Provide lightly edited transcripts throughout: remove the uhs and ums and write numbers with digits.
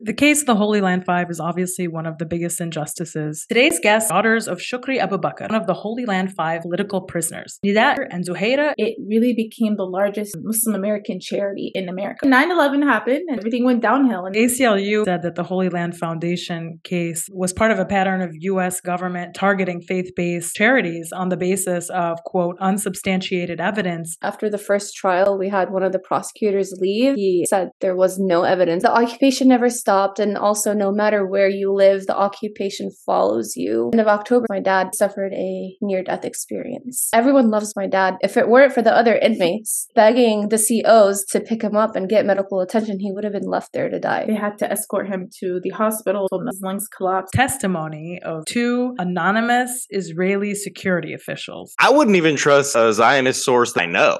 The case of the Holy Land 5 is obviously one of the biggest injustices. Today's guests, daughters of Shukri Abu Baker, one of the Holy Land 5 political prisoners, Nida and Zuhaira. It really became the largest Muslim American charity in America. 9/11 happened and everything went downhill. And ACLU said that the Holy Land Foundation case was part of a pattern of U.S. government targeting faith-based charities on the basis of, quote, unsubstantiated evidence. After the first trial, we had one of the prosecutors leave. He said there was no evidence. The occupation never stopped, and also no matter where you live, the occupation follows you. End of October, my dad suffered a near-death experience. Everyone loves my dad. If it weren't for the other inmates begging the COs to pick him up and get medical attention, he would have been left there to die. They had to escort him to the hospital. His lungs collapsed. Testimony of two anonymous Israeli security officials. I wouldn't even trust a Zionist source that I know.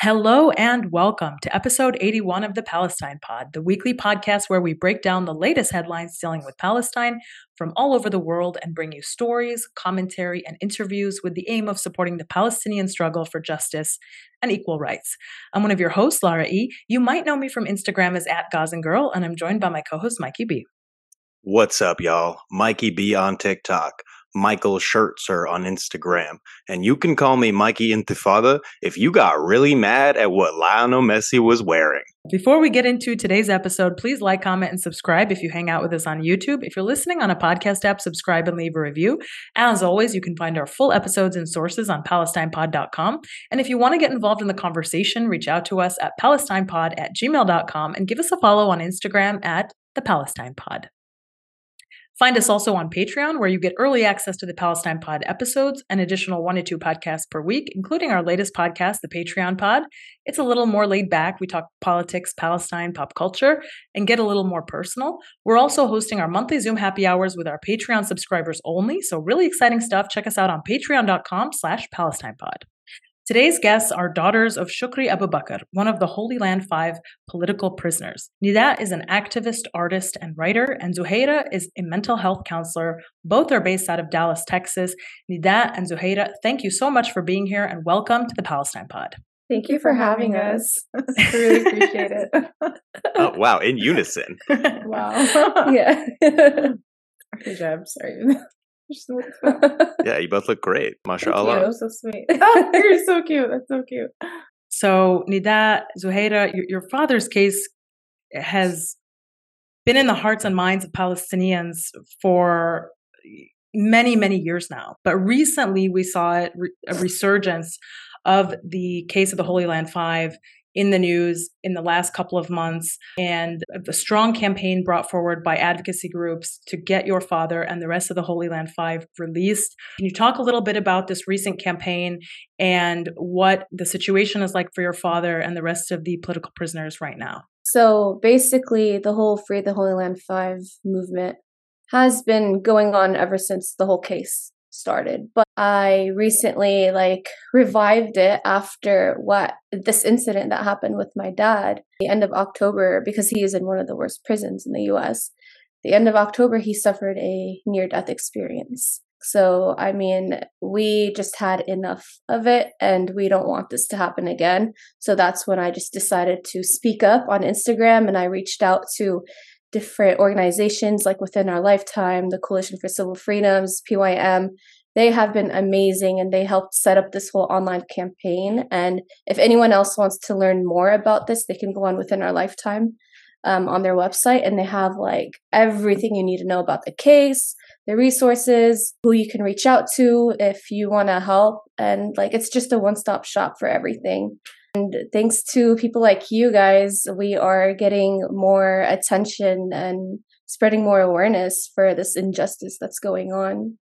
Hello and welcome to episode 81 of the Palestine Pod, the weekly podcast where we break down the latest headlines dealing with Palestine from all over the world and bring you stories, commentary, and interviews with the aim of supporting the Palestinian struggle for justice and equal rights. I'm one of your hosts, Lara E. You might know me from Instagram as @Gazengirl, and I'm joined by my co-host, Mikey B. What's up, y'all? Mikey B on TikTok. Michael Schertzer on Instagram. And you can call me Mikey Intifada if you got really mad at what Lionel Messi was wearing. Before we get into today's episode, please like, comment, and subscribe if you hang out with us on YouTube. If you're listening on a podcast app, subscribe and leave a review. As always, you can find our full episodes and sources on palestinepod.com. And if you want to get involved in the conversation, reach out to us at palestinepod@gmail.com and give us a follow on Instagram at the Palestine Pod. Find us also on Patreon, where you get early access to the Palestine Pod episodes, an additional 1 to 2 podcasts per week, including our latest podcast, the Patreon Pod. It's a little more laid back. We talk politics, Palestine, pop culture, and get a little more personal. We're also hosting our monthly Zoom happy hours with our Patreon subscribers only, so really exciting stuff. Check us out on patreon.com/PalestinePod. Today's guests are daughters of Shukri Abu Baker, one of the Holy Land 5 political prisoners. Nida is an activist, artist, and writer, and Zuhaira is a mental health counselor. Both are based out of Dallas, Texas. Nida and Zuhaira, thank you so much for being here, and welcome to the Palestine Pod. Thank you for having us. I really appreciate it. Oh, wow, in unison. Wow. Yeah. Good job, sorry. Yeah, you both look great. MashaAllah. You're so sweet. You're so cute. That's so cute. So, Nida, Zuhaira, your father's case has been in the hearts and minds of Palestinians for many, many years now. But recently, we saw a resurgence of the case of the Holy Land 5 in the news in the last couple of months, and the strong campaign brought forward by advocacy groups to get your father and the rest of the Holy Land 5 released. Can you talk a little bit about this recent campaign and what the situation is like for your father and the rest of the political prisoners right now? So basically, the whole Free the Holy Land 5 movement has been going on ever since the whole case started. But I recently revived it after this incident that happened with my dad the end of October, because he is in one of the worst prisons in the US. The end of October, he suffered a near-death experience. So, I mean, we just had enough of it and we don't want this to happen again. So that's when I just decided to speak up on Instagram, and I reached out to different organizations like Within Our Lifetime, the Coalition for Civil Freedoms, PYM. They have been amazing, and they helped set up this whole online campaign. And if anyone else wants to learn more about this, they can go on Within Our Lifetime on their website, and they have everything you need to know about the case, the resources, who you can reach out to if you want to help. And it's just a one-stop shop for everything. And thanks to people like you guys, we are getting more attention and spreading more awareness for this injustice that's going on.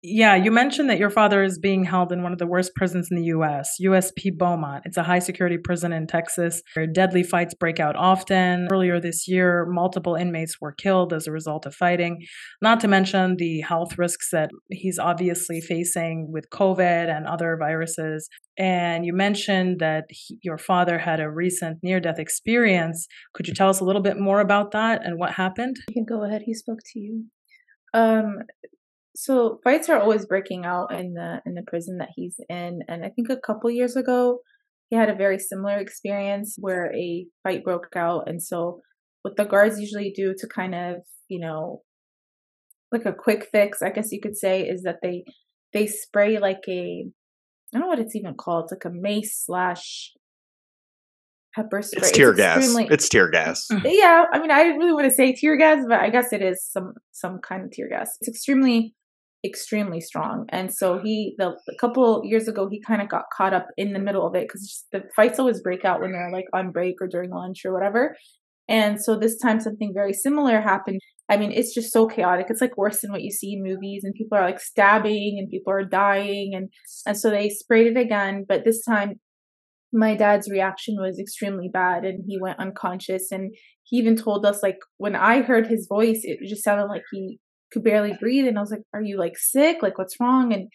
Yeah, you mentioned that your father is being held in one of the worst prisons in the U.S., USP Beaumont. It's a high-security prison in Texas where deadly fights break out often. Earlier this year, multiple inmates were killed as a result of fighting, not to mention the health risks that he's obviously facing with COVID and other viruses. And you mentioned that your father had a recent near-death experience. Could you tell us a little bit more about that and what happened? You can go ahead. He spoke to you. So fights are always breaking out in the prison that he's in, and I think a couple years ago, He had a very similar experience where a fight broke out. And so what the guards usually do to kind of, you know, like a quick fix, I guess you could say, is that they spray like a, I don't know what it's even called. It's like a mace / pepper spray. It's tear gas. It's tear gas. Yeah. I mean, I didn't really want to say tear gas, but I guess it is some kind of tear gas. It's extremely strong. And so a couple years ago, he kind of got caught up in the middle of it because the fights always break out when they're like on break or during lunch or whatever. And so this time something very similar happened. I mean, it's just so chaotic. It's like worse than what you see in movies, and people are like stabbing and people are dying. And so they sprayed it again. But this time my dad's reaction was extremely bad and he went unconscious. And he even told us, like, when I heard his voice, it just sounded like he could barely breathe. And I was like, are you like sick? Like, what's wrong? And,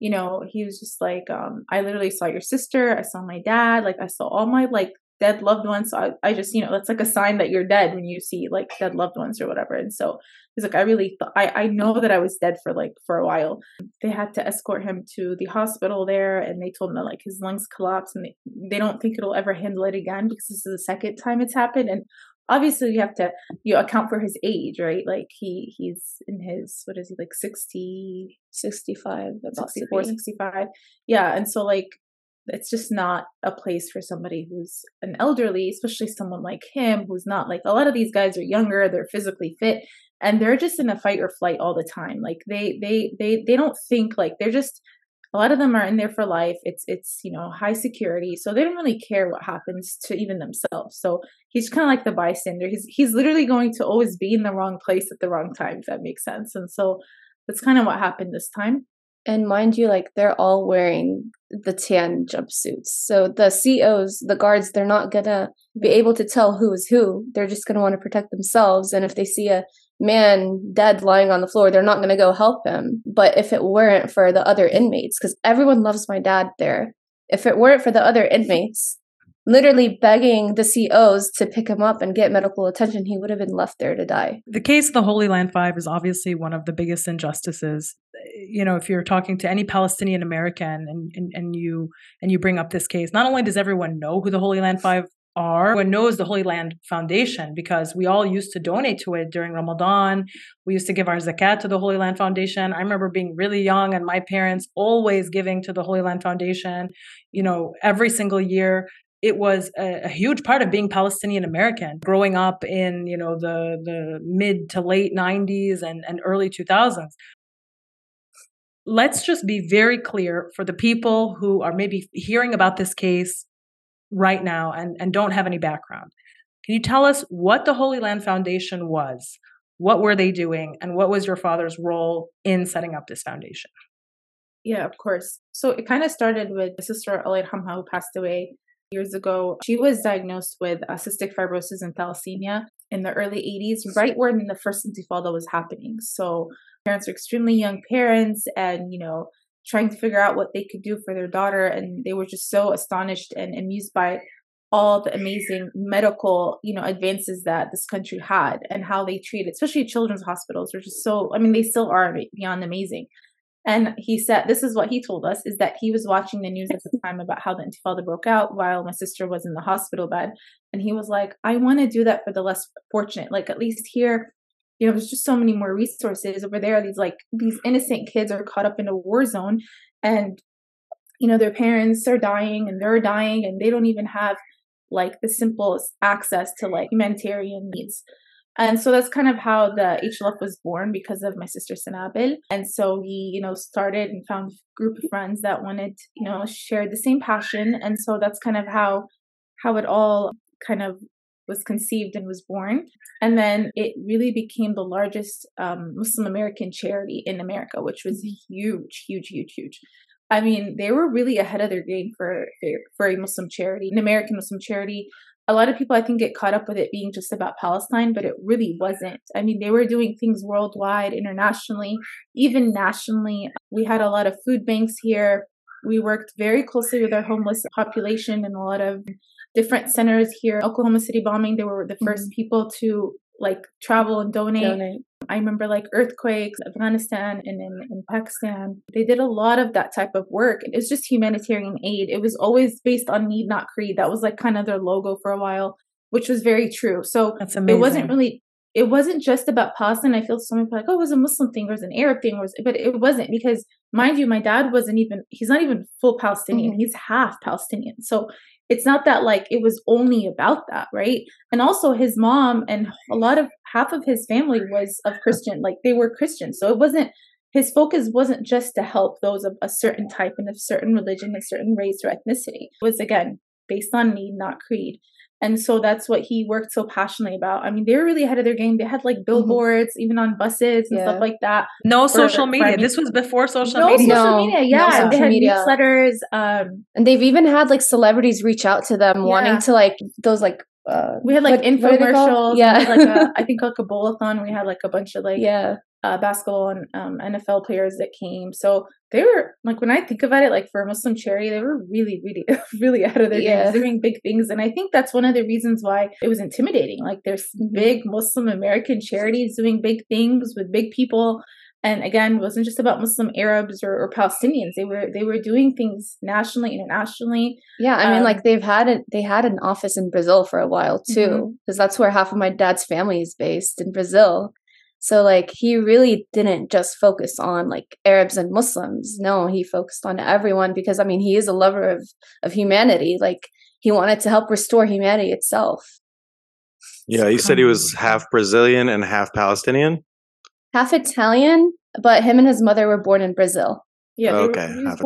you know, he was just like, I literally saw your sister. I saw my dad. Like, I saw all my like dead loved ones. So I just, you know, that's like a sign that you're dead when you see like dead loved ones or whatever. And so he's like, I really thought, I know that I was dead for a while. They had to escort him to the hospital there. And they told him that like his lungs collapsed and they don't think it'll ever handle it again because this is the second time it's happened. And obviously, you have to account for his age, right? Like he's in his, what is he, like 60, 65, about 64, 65. Yeah. And so like, it's just not a place for somebody who's an elderly, especially someone like him, who's not like, a lot of these guys are younger, they're physically fit, and they're just in a fight or flight all the time. Like they don't think, like, they're just, a lot of them are in there for life. It's you know, high security. So they don't really care what happens to even themselves. So he's kind of like the bystander. He's literally going to always be in the wrong place at the wrong time, if that makes sense. And so that's kind of what happened this time. And mind you, like, they're all wearing the tan jumpsuits. So the COs, the guards, they're not going to be able to tell who is who. They're just going to want to protect themselves. And if they see a man dead lying on the floor, they're not going to go help him. But if it weren't for the other inmates, because everyone loves my dad there, if it weren't for the other inmates literally begging the COs to pick him up and get medical attention, he would have been left there to die. The case of the Holy Land 5 is obviously one of the biggest injustices. You know, if you're talking to any Palestinian American and you bring up this case, not only does everyone know who the Holy Land 5 are, everyone knows the Holy Land Foundation because we all used to donate to it during Ramadan. We used to give our zakat to the Holy Land Foundation. I remember being really young and my parents always giving to the Holy Land Foundation, you know, every single year. It was a huge part of being Palestinian American growing up in, you know, the mid to late 90s and early 2000s. Let's just be very clear for the people who are maybe hearing about this case right now and don't have any background. Can you tell us what the Holy Land Foundation was? What were they doing? And what was your father's role in setting up this foundation? Yeah, of course. So it kind of started with Sister Alaa Hamha, who passed away years ago. She was diagnosed with cystic fibrosis and thalassemia in the early 80s, right when the first intifada was happening. So parents are extremely young parents and, you know, trying to figure out what they could do for their daughter. And they were just so astonished and amused by all the amazing medical, you know, advances that this country had and how they treated, especially children's hospitals, which is so, I mean, they still are beyond amazing. And he said, this is what he told us, is that he was watching the news at the time about how the Intifada broke out while my sister was in the hospital bed. And he was like, I want to do that for the less fortunate. Like, at least here, you know, there's just so many more resources. Over there, these innocent kids are caught up in a war zone and, you know, their parents are dying and they're dying and they don't even have like the simplest access to like humanitarian needs. And so that's kind of how the HLF was born, because of my sister Sanabel. And so he, you know, started and found a group of friends that wanted, you know, shared the same passion. And so that's kind of how it all kind of was conceived and was born. And then it really became the largest Muslim American charity in America, which was huge, huge, huge, huge. I mean, they were really ahead of their game for a Muslim charity, an American Muslim charity. A lot of people, I think, get caught up with it being just about Palestine, but it really wasn't. I mean, they were doing things worldwide, internationally, even nationally. We had a lot of food banks here. We worked very closely with our homeless population and a lot of different centers here. Oklahoma City bombing, they were the first people to like travel and donate. I remember like earthquakes, Afghanistan and in Pakistan. They did a lot of that type of work. It was just humanitarian aid. It was always based on need, not creed. That was like kind of their logo for a while, which was very true. So it wasn't just about Palestine. I feel so many people like, oh, it was a Muslim thing or it was an Arab thing. But it wasn't, because mind you, my dad he's not even full Palestinian. Mm-hmm. He's half Palestinian. So it's not that like it was only about that, right? And also his mom and half of his family was of Christian, like they were Christian. So it wasn't, his focus wasn't just to help those of a certain type and of certain religion, a certain race or ethnicity. It was, again, based on need, not creed. And so that's what he worked so passionately about. I mean, they were really ahead of their game. They had like billboards, mm-hmm. even on buses and stuff like that. No social media. This was before social media. No social media. They had newsletters. And they've even had like celebrities reach out to them wanting to like those like. We had like infomercials. Yeah. I think like a bowl-a-thon. We had like a bunch of like basketball and NFL players that came. So they were like, when I think about it, like for a Muslim charity, they were really, really, really out of their games, doing big things. And I think that's one of the reasons why it was intimidating. Like there's big Muslim American charities doing big things with big people. And again, it wasn't just about Muslim Arabs or Palestinians. They were doing things nationally, internationally. Yeah, I mean, like they had an office in Brazil for a while too, because that's where half of my dad's family is based, in Brazil. So like he really didn't just focus on like Arabs and Muslims. No, he focused on everyone, because I mean he is a lover of humanity. Like he wanted to help restore humanity itself. Yeah, you said he was half Brazilian and half Palestinian? Half Italian, but him and his mother were born in Brazil. Yeah, in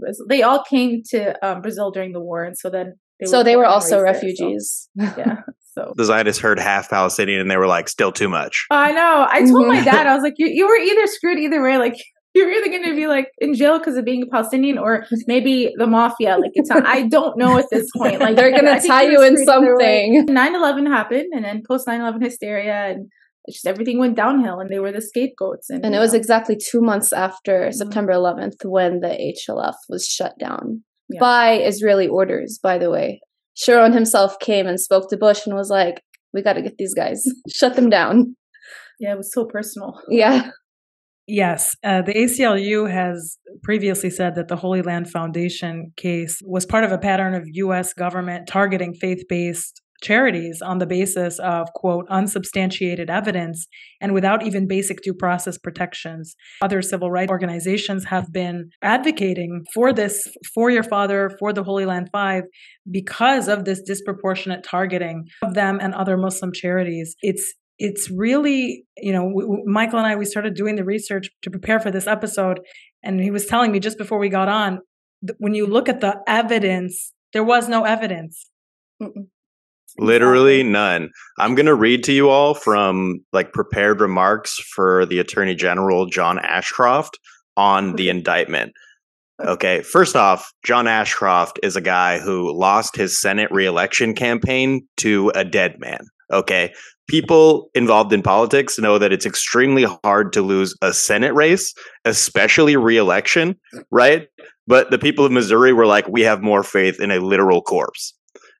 Brazil. They all came to Brazil during the war, and so they were also refugees. There, so. Yeah. So the Zionists heard half Palestinian, and they were like, "Still too much." I know. I told my dad, I was like, "You were either screwed either way. Like you're either going to be like in jail because of being a Palestinian, or maybe the mafia. Like it's not, I don't know at this point. Like they're going to tie you in something." 9/11 happened, and then post 9/11 hysteria and. Just everything went downhill, and they were the scapegoats. And it was exactly 2 months after September 11th when the HLF was shut down by Israeli orders, by the way. Sharon himself came and spoke to Bush and was like, we got to get these guys, shut them down. Yeah, it was so personal. Yeah. Yes. The ACLU has previously said that the Holy Land Foundation case was part of a pattern of U.S. government targeting faith-based charities on the basis of, quote, unsubstantiated evidence and without even basic due process protections. Other civil rights organizations have been advocating for this, for your father, for the Holy Land 5, because of this disproportionate targeting of them and other Muslim charities. It's really, you know, Michael and I, we started doing the research to prepare for this episode. And he was telling me just before we got on, when you look at the evidence, there was no evidence. Mm-mm. Literally none. I'm going to read to you all from like prepared remarks for the Attorney General, John Ashcroft, on the indictment. Okay. First off, John Ashcroft is a guy who lost his Senate reelection campaign to a dead man. Okay. People involved in politics know that it's extremely hard to lose a Senate race, especially reelection, right? But the people of Missouri were like, we have more faith in a literal corpse.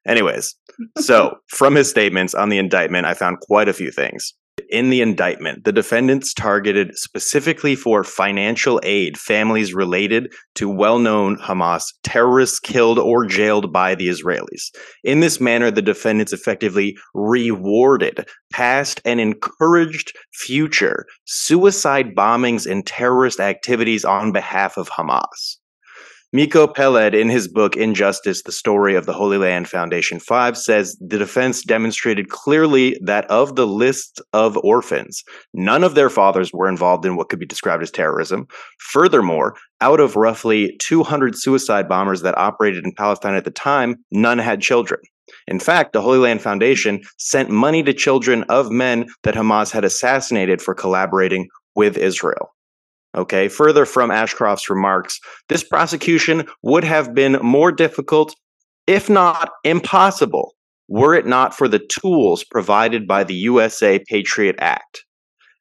Anyways, so from his statements on the indictment, I found quite a few things. In the indictment, the defendants targeted specifically for financial aid families related to well-known Hamas terrorists killed or jailed by the Israelis. In this manner, the defendants effectively rewarded past and encouraged future suicide bombings and terrorist activities on behalf of Hamas. Miko Peled, in his book Injustice: The Story of the Holy Land Foundation 5, says the defense demonstrated clearly that of the list of orphans, none of their fathers were involved in what could be described as terrorism. Furthermore, out of roughly 200 suicide bombers that operated in Palestine at the time, none had children. In fact, the Holy Land Foundation sent money to children of men that Hamas had assassinated for collaborating with Israel. Okay, further from Ashcroft's remarks, this prosecution would have been more difficult, if not impossible, were it not for the tools provided by the USA Patriot Act.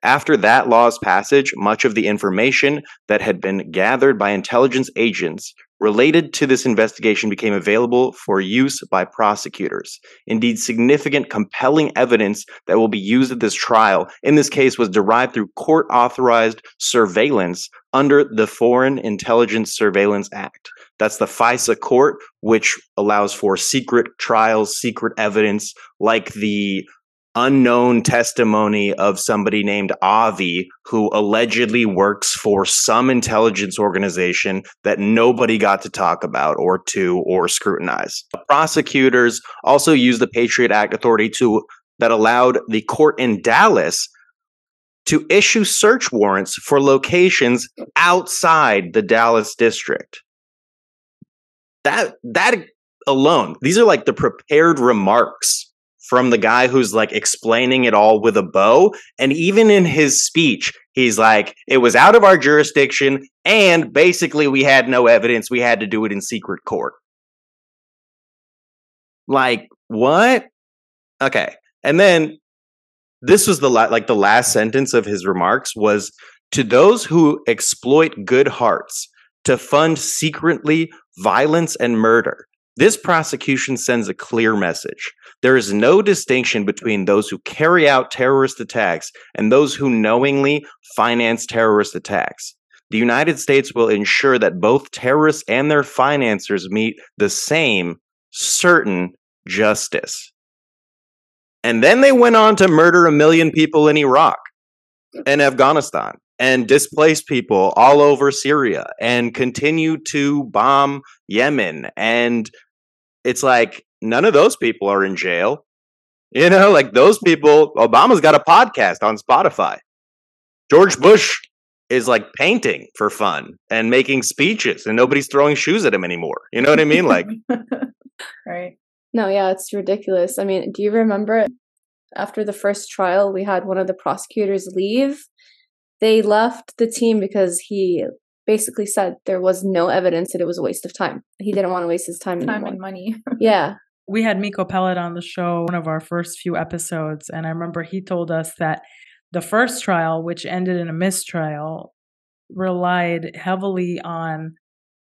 After that law's passage, much of the information that had been gathered by intelligence agents related to this investigation became available for use by prosecutors. Indeed, significant compelling evidence that will be used at this trial in this case was derived through court-authorized surveillance under the Foreign Intelligence Surveillance Act. That's the FISA court, which allows for secret trials, secret evidence, like the unknown testimony of somebody named Avi, who allegedly works for some intelligence organization that nobody got to talk about or scrutinize. Prosecutors also used the Patriot Act authority that allowed the court in Dallas to issue search warrants for locations outside the Dallas district. That alone, these are like the prepared remarks from the guy who's like explaining it all with a bow. And even in his speech, he's like, it was out of our jurisdiction, and basically we had no evidence. We had to do it in secret court. Like, what? Okay. And then this was the last sentence of his remarks was, to those who exploit good hearts to fund secretly violence and murder, this prosecution sends a clear message. There is no distinction between those who carry out terrorist attacks and those who knowingly finance terrorist attacks. The United States will ensure that both terrorists and their financiers meet the same certain justice. And then they went on to murder 1 million people in Iraq and Afghanistan, and displaced people all over Syria, and continue to bomb Yemen. And it's like, none of those people are in jail. You know, like those people, Obama's got a podcast on Spotify. George Bush is like painting for fun and making speeches, and nobody's throwing shoes at him anymore. You know what I mean? Like, right. No, yeah, it's ridiculous. I mean, do you remember after the first trial, we had one of the prosecutors leave? They left the team because he basically said there was no evidence that it was a waste of time. He didn't want to waste his time anymore. Time and money. Yeah. We had Miko Peled on the show, one of our first few episodes, and I remember he told us that the first trial, which ended in a mistrial, relied heavily on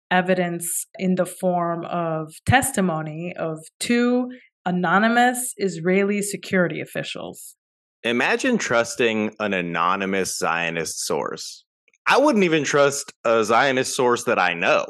evidence in the form of testimony of two anonymous Israeli security officials. Imagine trusting an anonymous Zionist source. I wouldn't even trust a Zionist source that I know.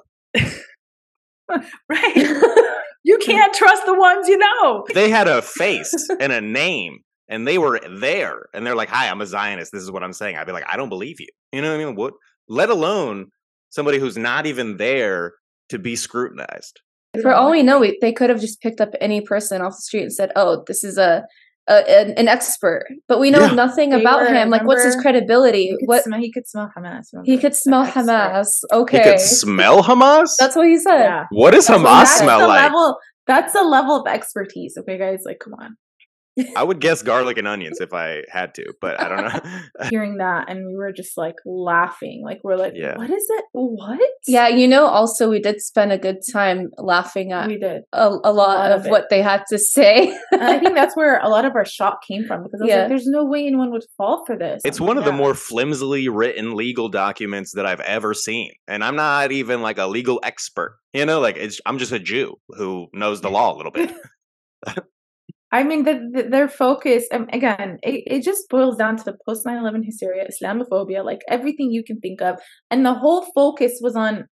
Right. You can't trust the ones you know. They had a face and a name, and they were there. And they're like, hi, I'm a Zionist. This is what I'm saying. I'd be like, I don't believe you. You know what I mean? What? Let alone somebody who's not even there to be scrutinized. For all we know, they could have just picked up any person off the street and said, oh, this is an expert, but we know nothing about him. Like, what's his credibility? He could smell Hamas. He could smell Hamas. Okay. He could smell Hamas? That's what he said. Yeah. What does Hamas smell like? That's the level of expertise. Okay, guys, like, come on. I would guess garlic and onions if I had to, but I don't know. Hearing that, and we were just like laughing. Like, we're like, what is it? What? Yeah, you know, also we did spend a good time laughing at a lot of what they had to say. And I think that's where a lot of our shock came from, because I was like, there's no way anyone would fall for this. It's one of the more flimsily written legal documents that I've ever seen. And I'm not even like a legal expert. You know, like I'm just a Jew who knows the law a little bit. I mean, their focus, again, it just boils down to the post 9/11 hysteria, Islamophobia, like everything you can think of. And the whole focus was on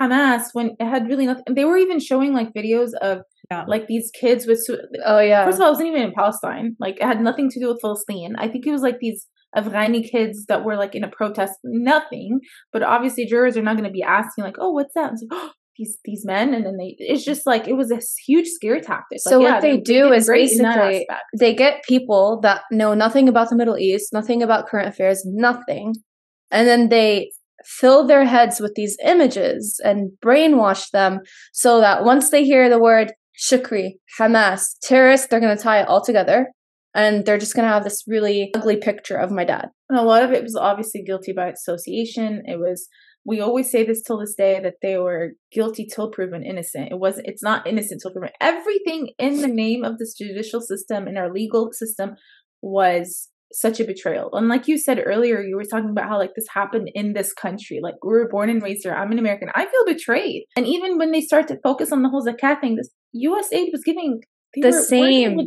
Hamas when it had really nothing. And they were even showing like videos of like these kids with. First of all, it wasn't even in Palestine. Like, it had nothing to do with Palestine. I think it was like these Afghani kids that were like in a protest, nothing. But obviously, jurors are not going to be asking, like, oh, what's that? And it's like, oh, these men, and then it's just like, it was a huge scare tactic. So what they do is basically they get people that know nothing about the Middle East, nothing about current affairs, nothing. And then they fill their heads with these images and brainwash them so that once they hear the word Shukri, Hamas, terrorist, they're going to tie it all together. And they're just going to have this really ugly picture of my dad. And a lot of it was obviously guilty by association. It was, we always say this till this day, that they were guilty till proven innocent. It's not innocent till proven. Everything in the name of this judicial system and our legal system was such a betrayal. And like you said earlier, you were talking about how like this happened in this country. Like we were born and raised here. I'm an American. I feel betrayed. And even when they start to focus on the whole Zakat thing, this USAID was giving the same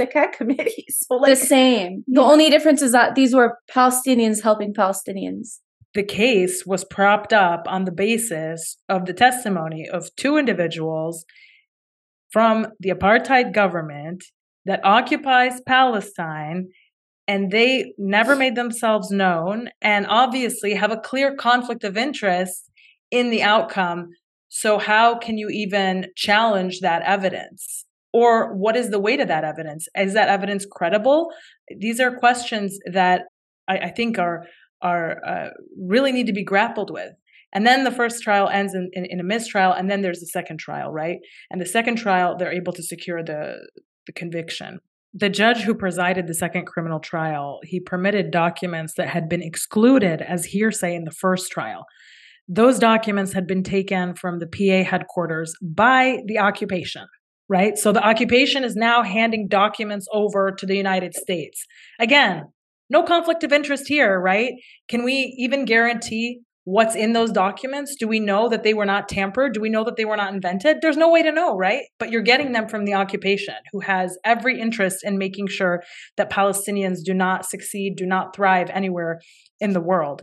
Zakat committee. So like, the same. The only difference is that these were Palestinians helping Palestinians. The case was propped up on the basis of the testimony of two individuals from the apartheid government that occupies Palestine, and they never made themselves known and obviously have a clear conflict of interest in the outcome. So how can you even challenge that evidence? Or what is the weight of that evidence? Is that evidence credible? These are questions that I think are really need to be grappled with. And then the first trial ends in a mistrial, and then there's the second trial, right? And the second trial, they're able to secure the conviction. The judge who presided the second criminal trial, he permitted documents that had been excluded as hearsay in the first trial. Those documents had been taken from the PA headquarters by the occupation, right? So the occupation is now handing documents over to the United States. Again, no conflict of interest here, right? Can we even guarantee what's in those documents? Do we know that they were not tampered? Do we know that they were not invented? There's no way to know, right? But you're getting them from the occupation, who has every interest in making sure that Palestinians do not succeed, do not thrive anywhere in the world.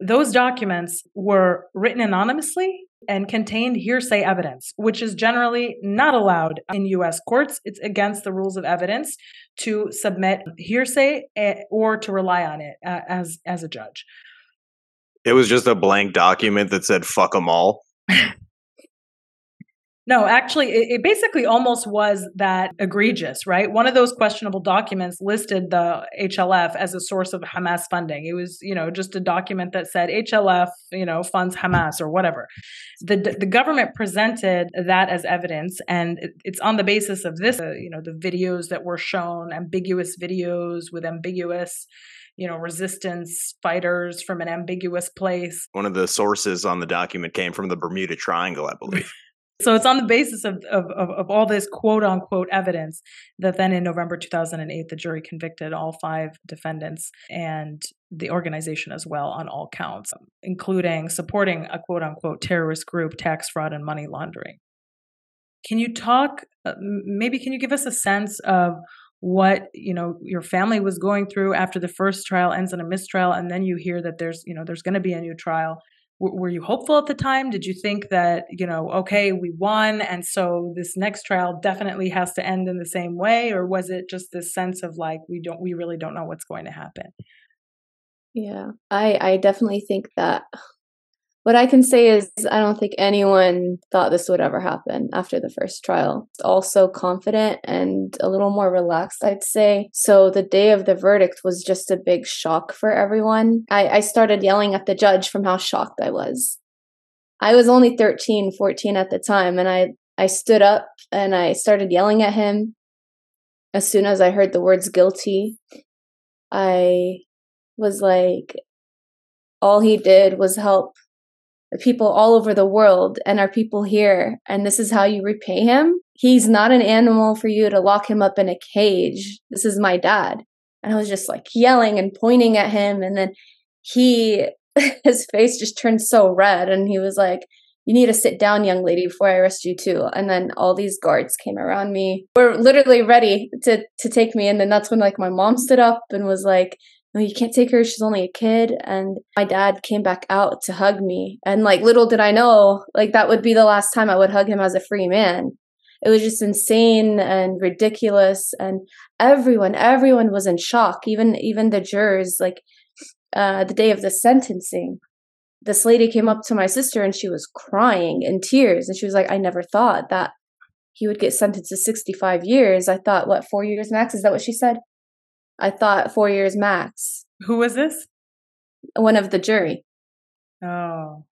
Those documents were written anonymously and contained hearsay evidence, which is generally not allowed in U.S. courts. It's against the rules of evidence to submit hearsay or to rely on it as a judge. It was just a blank document that said, fuck them all. No, actually, it basically almost was that egregious, right? One of those questionable documents listed the HLF as a source of Hamas funding. It was, you know, just a document that said HLF, you know, funds Hamas or whatever. The government presented that as evidence, and it's on the basis of this, you know, the videos that were shown, ambiguous videos with ambiguous, you know, resistance fighters from an ambiguous place. One of the sources on the document came from the Bermuda Triangle, I believe. So it's on the basis of all this quote-unquote evidence that then in November 2008, the jury convicted all five defendants and the organization as well on all counts, including supporting a quote-unquote terrorist group, tax fraud, and money laundering. Can you talk, maybe can you give us a sense of what, you know, your family was going through after the first trial ends in a mistrial, and then you hear that there's, you know, there's going to be a new trial? Were you hopeful at the time? Did you think that, you know, okay, we won, and so this next trial definitely has to end in the same way? Or was it just this sense of like, we really don't know what's going to happen? Yeah, I definitely think that what I can say is I don't think anyone thought this would ever happen after the first trial. All so confident and a little more relaxed, I'd say. So the day of the verdict was just a big shock for everyone. I started yelling at the judge from how shocked I was. I was only 13, 14 at the time, and I stood up and I started yelling at him. As soon as I heard the words guilty, I was like, all he did was help people all over the world and our people here, and this is how you repay him? He's not an animal for you to lock him up in a cage. This is my dad. And I was just like yelling and pointing at him, and then his face just turned so red, and he was like, you need to sit down, young lady, before I arrest you too. And then all these guards came around me, were literally ready to take me, and then that's when like my mom stood up and was like, no, you can't take her. She's only a kid. And my dad came back out to hug me. And like, little did I know, like that would be the last time I would hug him as a free man. It was just insane and ridiculous. And everyone was in shock. Even the jurors, like the day of the sentencing, this lady came up to my sister and she was crying in tears. And she was like, I never thought that he would get sentenced to 65 years. I thought, what, 4 years max? Is that what she said? I thought 4 years max. Who was this? One of the jury. Oh.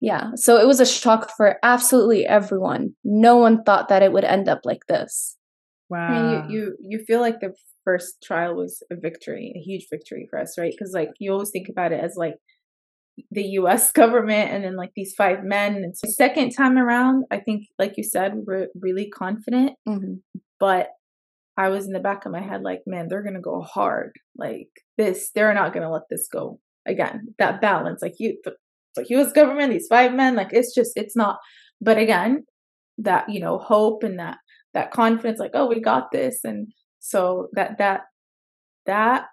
Yeah. So it was a shock for absolutely everyone. No one thought that it would end up like this. Wow. I mean, you feel like the first trial was a victory, a huge victory for us, right? Because like you always think about it as like the U.S. government and then like these five men. And so second time around, I think, like you said, we're really confident, mm-hmm. but I was in the back of my head like, man, they're going to go hard. Like this, they're not going to let this go. Again, that balance, like the U.S. government, these five men, like it's not. But again, that, you know, hope and that confidence, like, oh, we got this. And so that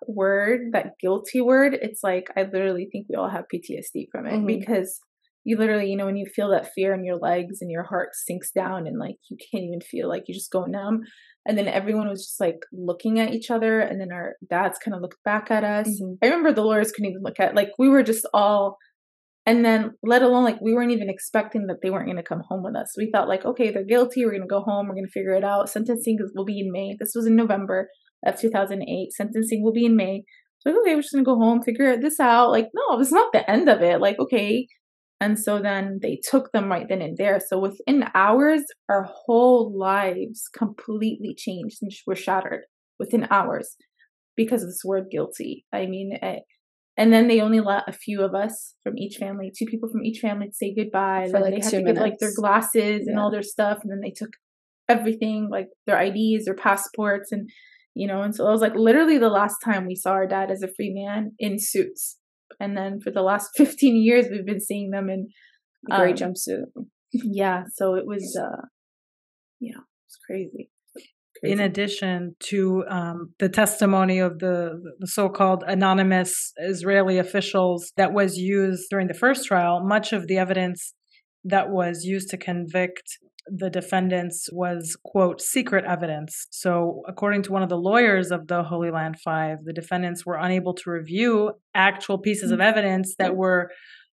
word, that guilty word, it's like, I literally think we all have PTSD from it, mm-hmm. because you literally, you know, when you feel that fear in your legs and your heart sinks down and like, you can't even feel, like you just go numb. And then everyone was just like looking at each other. And then our dads kind of looked back at us. Mm-hmm. I remember the lawyers couldn't even look at, like, we were just all, and then let alone, like, we weren't even expecting that they weren't going to come home with us. We thought like, okay, they're guilty. We're going to go home. We're going to figure it out. Sentencing will be in May. This was in November of 2008. Sentencing will be in May. So okay, we're just going to go home, figure this out. Like, no, it's not the end of it. Like, okay. And so then they took them right then and there. So within hours, our whole lives completely changed and were shattered within hours because of this word guilty. I mean, and then they only let a few of us from each family, two people from each family, to say goodbye. Then like they had to give like their glasses and all their stuff. And then they took everything, like their IDs, their passports. And, you know, and so it was like literally the last time we saw our dad as a free man in suits. And then for the last 15 years, we've been seeing them in a gray jumpsuit. Yeah. So it was, it's crazy. In addition to the testimony of the so-called anonymous Israeli officials that was used during the first trial, much of the evidence that was used to convict the defendants was, quote, secret evidence. So according to one of the lawyers of the Holy Land 5, the defendants were unable to review actual pieces of evidence that were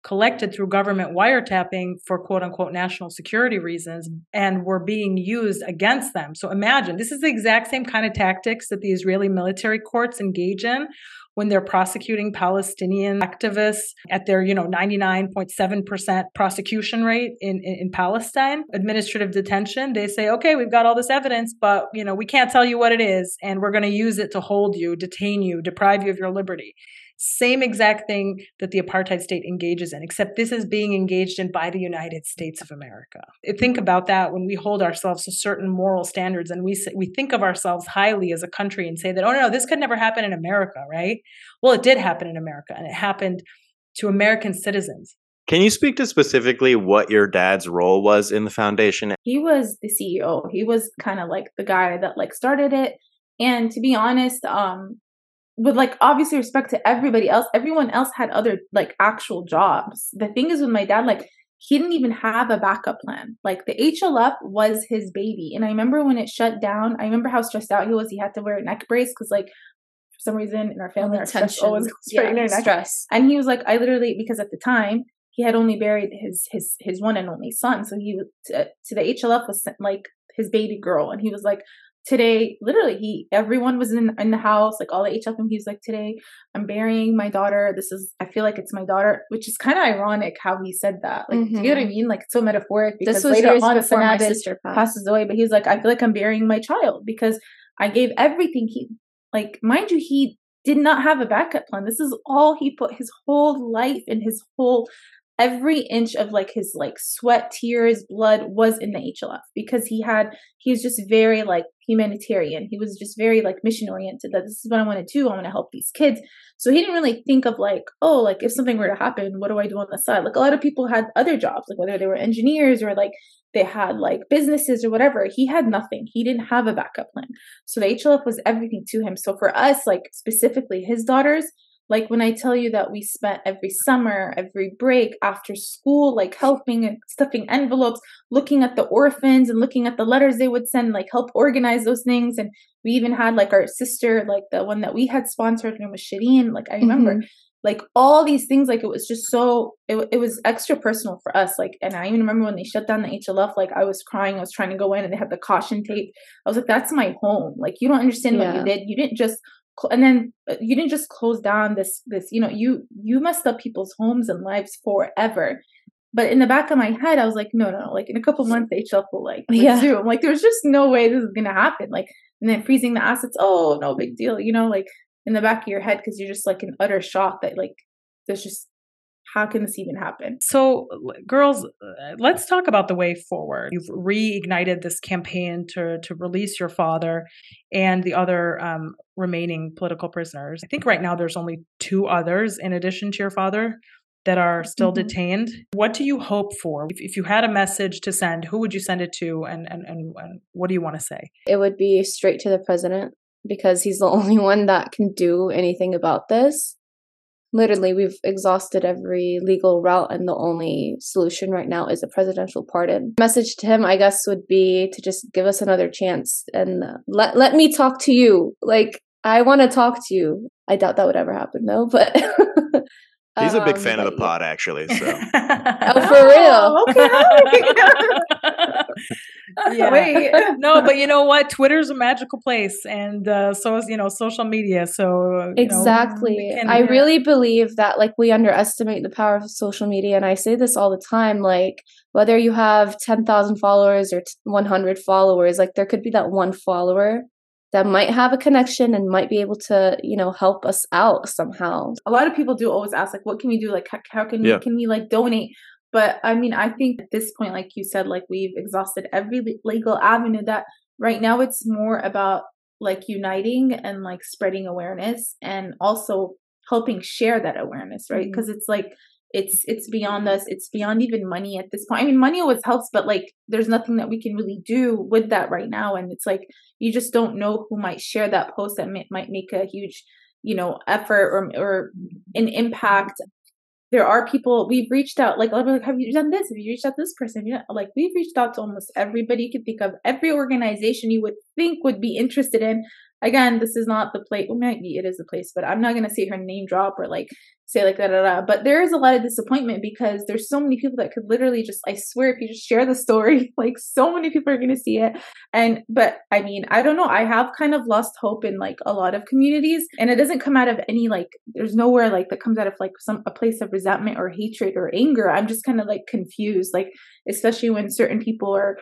collected through government wiretapping for, quote unquote, national security reasons and were being used against them. So imagine, this is the exact same kind of tactics that the Israeli military courts engage in when they're prosecuting Palestinian activists at their, 99.7% prosecution rate in Palestine, administrative detention. They say, okay, we've got all this evidence, but, we can't tell you what it is, and we're going to use it to hold you, detain you, deprive you of your liberty. Same exact thing that the apartheid state engages in, except this is being engaged in by the United States of America. Think about that when we hold ourselves to certain moral standards and we think of ourselves highly as a country and say that, oh, no, this could never happen in America, right? Well, it did happen in America, and it happened to American citizens. Can you speak to specifically what your dad's role was in the foundation? He was the CEO. He was kind of like the guy that like started it. And to be honest, with like obviously respect to everybody else, everyone else had other like actual jobs. The thing is with my dad, like he didn't even have a backup plan. Like the HLF was his baby. And I remember when it shut down, I remember how stressed out he was. He had to wear a neck brace because like for some reason in our family, our stress always goes straight in our neck. Stress. And he was like, I literally, because at the time he had only buried his one and only son. So he to the HLF was like his baby girl. And he was like, today, literally, everyone was in the house, like all the HLF, and he was like, today, I'm burying my daughter. I feel like it's my daughter, which is kind of ironic how he said that. Like, mm-hmm. Do you know what I mean? Like, it's so metaphoric because this was later on, my sister passes away, but he was like, I feel like I'm burying my child because I gave everything. He, like, mind you, he did not have a backup plan. This is all he put his whole life and his whole, every inch of like his like sweat, tears, blood was in the HLF because he was just very like humanitarian. He was just very like mission oriented that this is what I want to do. I want to help these kids. So he didn't really think of like, oh, like if something were to happen, what do I do on the side? Like a lot of people had other jobs, like whether they were engineers or like they had like businesses or whatever. He had nothing. He didn't have a backup plan. So the HLF was everything to him. So for us, like specifically his daughters, like when I tell you that we spent every summer, every break after school, like helping and stuffing envelopes, looking at the orphans and looking at the letters they would send, like help organize those things. And we even had like our sister, like the one that we had sponsored, and it was Shireen. Like I remember like all these things, like it was just so, it was extra personal for us. Like, and I even remember when they shut down the HLF, like I was crying, I was trying to go in and they had the caution tape. I was like, that's my home. Like, you don't understand what you did. You didn't just, and then you didn't just close down this, you messed up people's homes and lives forever. But in the back of my head, I was like, no, like in a couple months, HLF will resume. I'm like, there's just no way this is going to happen. Like, and then freezing the assets. Oh, no big deal. Like in the back of your head, because you're just like in utter shock that like, there's just How can this even happen? So, girls, let's talk about the way forward. You've reignited this campaign to release your father and the other remaining political prisoners. I think right now there's only 2 others in addition to your father that are still detained. What do you hope for? If you had a message to send, who would you send it to, and what do you want to say? It would be straight to the president, because he's the only one that can do anything about this. Literally, we've exhausted every legal route, and the only solution right now is a presidential pardon. Message to him, I guess, would be to just give us another chance and let me talk to you. Like, I want to talk to you. I doubt that would ever happen, though. But he's a big fan of the pod, actually. So, oh, for real? Okay. Yeah. Wait. No, but you know what? Twitter's a magical place, and so is, social media. So exactly. I really believe that, like, we underestimate the power of social media, and I say this all the time, like, whether you have 10,000 followers or 100 followers, like, there could be that one follower that might have a connection and might be able to, help us out somehow. A lot of people do always ask, like, what can we do? Like, how can we like donate? But I mean, I think at this point, like you said, like, we've exhausted every legal avenue. That right now it's more about, like, uniting and, like, spreading awareness and also helping share that awareness, right? Because it's like, it's beyond us. It's beyond even money at this point. I mean, money always helps, but, like, there's nothing that we can really do with that right now. And it's like, you just don't know who might share that post that might make a huge, effort or an impact. There are people we've reached out, like, have you done this? Have you reached out to this person? Like, we've reached out to almost everybody you could think of, every organization you would think would be interested in. Again, this is not the place. Well, maybe it is the place, but I'm not going to say her name drop or, like, say, like, But there is a lot of disappointment, because there's so many people that could literally just, I swear, if you just share the story, like, so many people are going to see it. But I mean, I don't know. I have kind of lost hope in, like, a lot of communities, and it doesn't come out of any, like, there's nowhere, like, that comes out of, like, a place of resentment or hatred or anger. I'm just kind of, like, confused, like, especially when certain people are,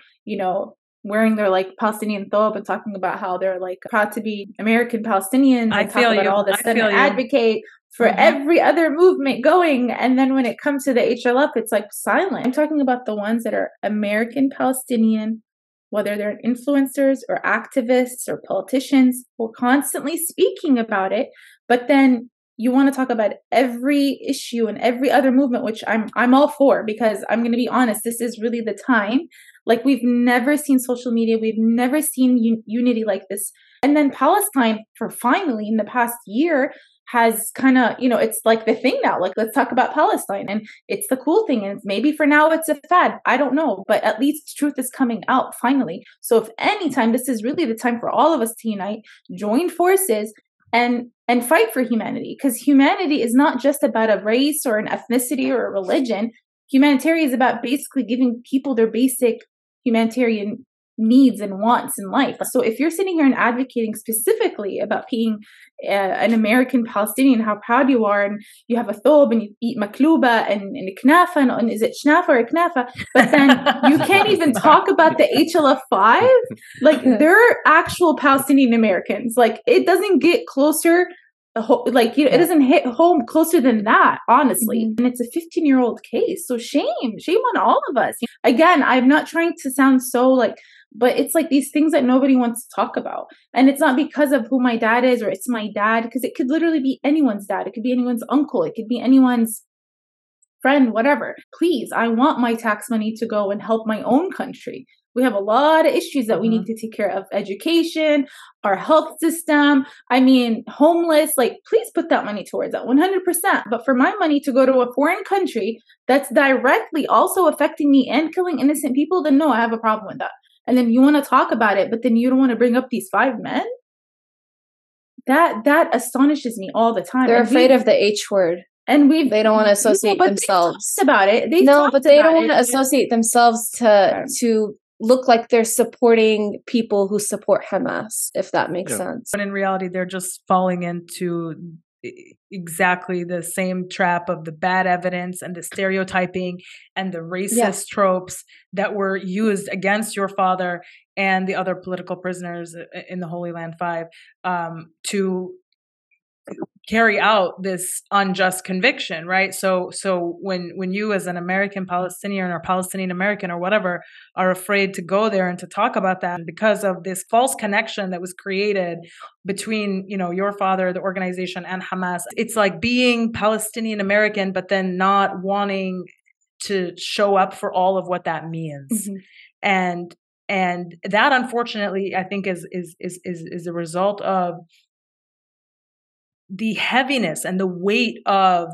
wearing their, like, Palestinian thobe and talking about how they're, like, proud to be American Palestinians. I feel you. All this and advocate for every other movement going. And then when it comes to the HLF, it's, like, silent. I'm talking about the ones that are American Palestinian, whether they're influencers or activists or politicians, who are constantly speaking about it. But then you want to talk about every issue and every other movement, which I'm all for, because I'm going to be honest, this is really the time. Like, we've never seen social media. We've never seen unity like this. And then Palestine, for finally in the past year, has kind of, it's like the thing now, like, let's talk about Palestine, and it's the cool thing. And maybe for now it's a fad. I don't know, but at least truth is coming out finally. So if any time, this is really the time for all of us to unite, join forces, and fight for humanity. Because humanity is not just about a race or an ethnicity or a religion. Humanitarian is about basically giving people their basic humanitarian needs and wants in life. So if you're sitting here and advocating specifically about being an American Palestinian, how proud you are, and you have a thobe and you eat makluba and knafa, and is it schnafa or knafa? But then you can't even talk about the HLF5. Like, they're actual Palestinian Americans. Like, it doesn't get closer. It doesn't hit home closer than that, honestly. And it's a 15-year-old case. So shame on all of us. Again, I'm not trying to sound so, like, but it's like these things that nobody wants to talk about. And it's not because of who my dad is, or it's my dad, because it could literally be anyone's dad. It could be anyone's uncle. It could be anyone's friend, whatever. Please, I want my tax money to go and help my own country. We have a lot of issues that we need to take care of. Education, our health system, I mean, homeless, like, please put that money towards that 100%. But for my money to go to a foreign country that's directly also affecting me and killing innocent people, then no, I have a problem with that. And then you want to talk about it, but then you don't want to bring up these 5 men? That astonishes me all the time. They're afraid of the H word. And they don't want to associate themselves. They talked about it. They don't want to associate themselves to look like they're supporting people who support Hamas, if that makes sense. But in reality, they're just falling into exactly the same trap of the bad evidence and the stereotyping and the racist tropes that were used against your father and the other political prisoners in the Holy Land 5 to carry out this unjust conviction, right? So when you as an American Palestinian or Palestinian American or whatever are afraid to go there and to talk about that because of this false connection that was created between, you know, your father, the organization, and Hamas, it's like being Palestinian American, but then not wanting to show up for all of what that means. Mm-hmm. And that, unfortunately, I think is a result of the heaviness and the weight of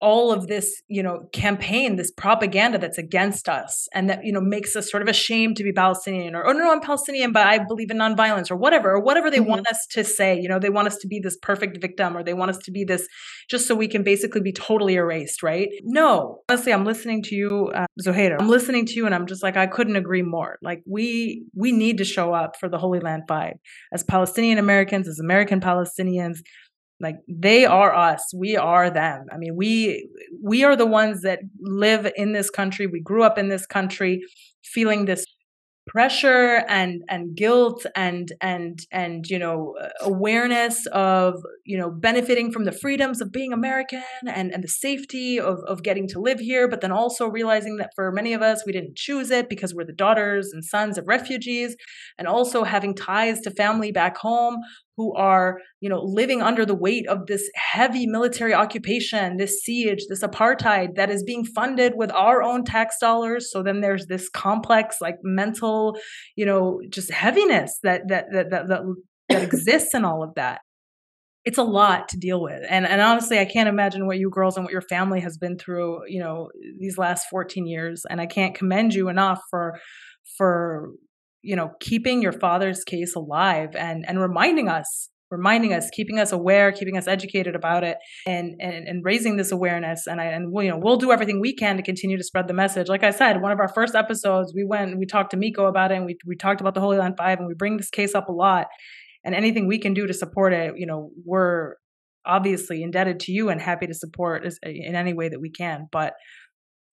all of this, you know, campaign, this propaganda that's against us, and that, you know, makes us sort of ashamed to be Palestinian, or, oh no, I'm Palestinian, but I believe in nonviolence, or whatever they mm-hmm. want us to say. You know, they want us to be this perfect victim, or they want us to be this, just so we can basically be totally erased, right? No, honestly, I'm listening to you, Zuhaira. I'm listening to you, and I'm just like, I couldn't agree more. Like, we need to show up for the Holy Land 5 as Palestinian Americans, as American Palestinians. Like, they are us. We are them. I mean, we are the ones that live in this country. We grew up in this country feeling this pressure and guilt and, you know, awareness of, you know, benefiting from the freedoms of being American and the safety of getting to live here. But then also realizing that for many of us, we didn't choose it because we're the daughters and sons of refugees, and also having ties to family back home who are, you know, living under the weight of this heavy military occupation, this siege, this apartheid that is being funded with our own tax dollars. So then there's this complex, like, mental, you know, just heaviness that exists in all of that. It's a lot to deal with. And honestly, I can't imagine what you girls and what your family has been through, you know, these last 14 years. And I can't commend you enough for you know, keeping your father's case alive and reminding us, keeping us aware, keeping us educated about it, and raising this awareness. We'll do everything we can to continue to spread the message. Like I said, one of our first episodes, we went and we talked to Miko about it, and we talked about the Holy Land 5, and we bring this case up a lot. And anything we can do to support it, you know, we're obviously indebted to you and happy to support in any way that we can. But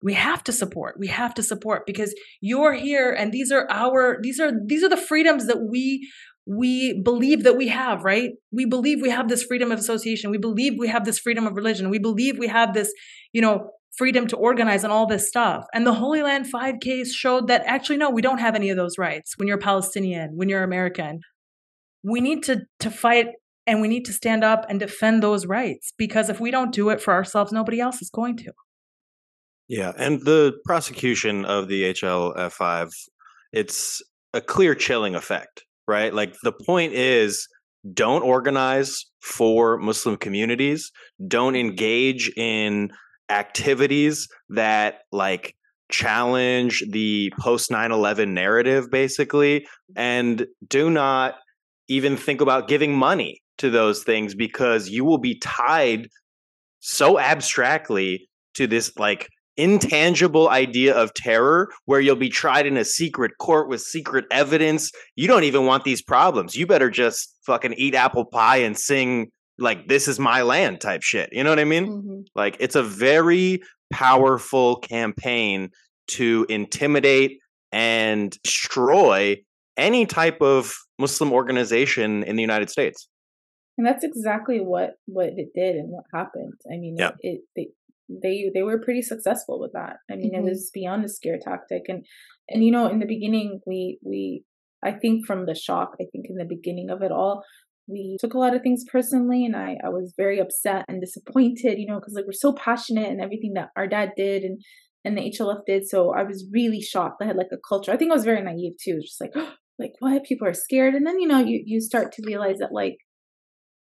we have to support because you're here, and these are the freedoms that we believe that we have, right? We believe we have this freedom of association. We believe we have this freedom of religion. We believe we have this, you know, freedom to organize and all this stuff. And the Holy Land 5 case showed that actually, no, we don't have any of those rights when you're Palestinian, when you're American. We need to fight, and we need to stand up and defend those rights, because if we don't do it for ourselves, nobody else is going to. Yeah, and the prosecution of the HLF5, it's a clear chilling effect, right? Like, the point is, don't organize for Muslim communities, don't engage in activities that, like, challenge the post 9/11 narrative, basically, and do not even think about giving money to those things, because you will be tied so abstractly to this, like, intangible idea of terror, where you'll be tried in a secret court with secret evidence. You don't even want these problems. You better just fucking eat apple pie and sing, like, this is my land type shit. You know what I mean? Mm-hmm. Like, it's a very powerful campaign to intimidate and destroy any type of Muslim organization in the United States. And that's exactly what it did and what happened. I mean, yeah. They were pretty successful with that. I mean, mm-hmm. It was beyond a scare tactic. And you know, in the beginning, we I think from the shock, I think in the beginning of it all, we took a lot of things personally. And I was very upset and disappointed, you know, because, like, we're so passionate and everything that our dad did and the HLF did. So I was really shocked. I had, like, a culture. I think I was very naive too. Just like, oh, like, what? People are scared. And then, you know, you start to realize that, like,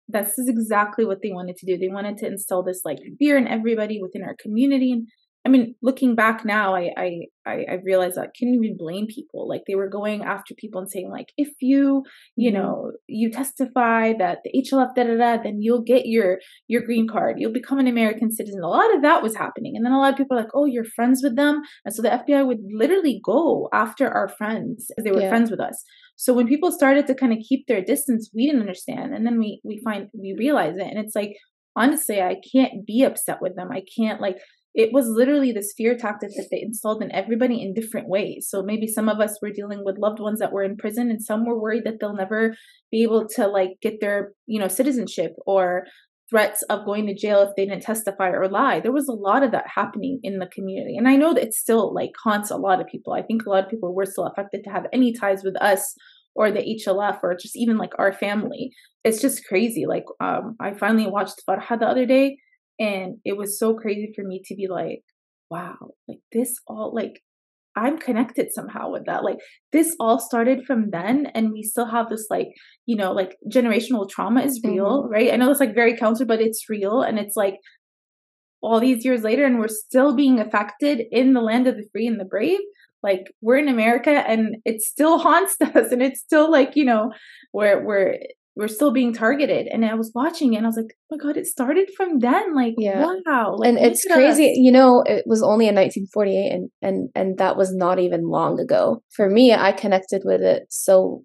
this is exactly what they wanted to do. They wanted to instill this, like, fear in everybody within our community. And I mean, looking back now, I realized that I couldn't even blame people. Like, they were going after people and saying, like, if you know, you testify that the HLF then you'll get your green card, you'll become an American citizen. A lot of that was happening. And then a lot of people are like, oh, you're friends with them. And so the FBI would literally go after our friends because they were friends with us. So when people started to kind of keep their distance, we didn't understand. And then we realize it. And it's like, honestly, I can't be upset with them. I can't, like, it was literally this fear tactic that they installed in everybody in different ways. So maybe some of us were dealing with loved ones that were in prison, and some were worried that they'll never be able to like get their, you know, citizenship, or threats of going to jail if they didn't testify or lie. There was a lot of that happening in the community. And I know that it still like haunts a lot of people. I think a lot of people were still affected to have any ties with us or the HLF or just even like our family. It's just crazy. Like I finally watched Farha the other day, and it was so crazy for me to be like, wow, like this all, like I'm connected somehow with that. Like this all started from then. And we still have this, like, you know, like generational trauma is real, right? I know it's like very counter, but it's real. And it's like all these years later, and we're still being affected in the land of the free and the brave. Like we're in America, and it still haunts us. And it's still like, you know, we're still being targeted. And I was watching it, and I was like, oh my God, it started from then. Like, wow. Like, and it's crazy. You know, it was only in 1948, and that was not even long ago. For me, I connected with it so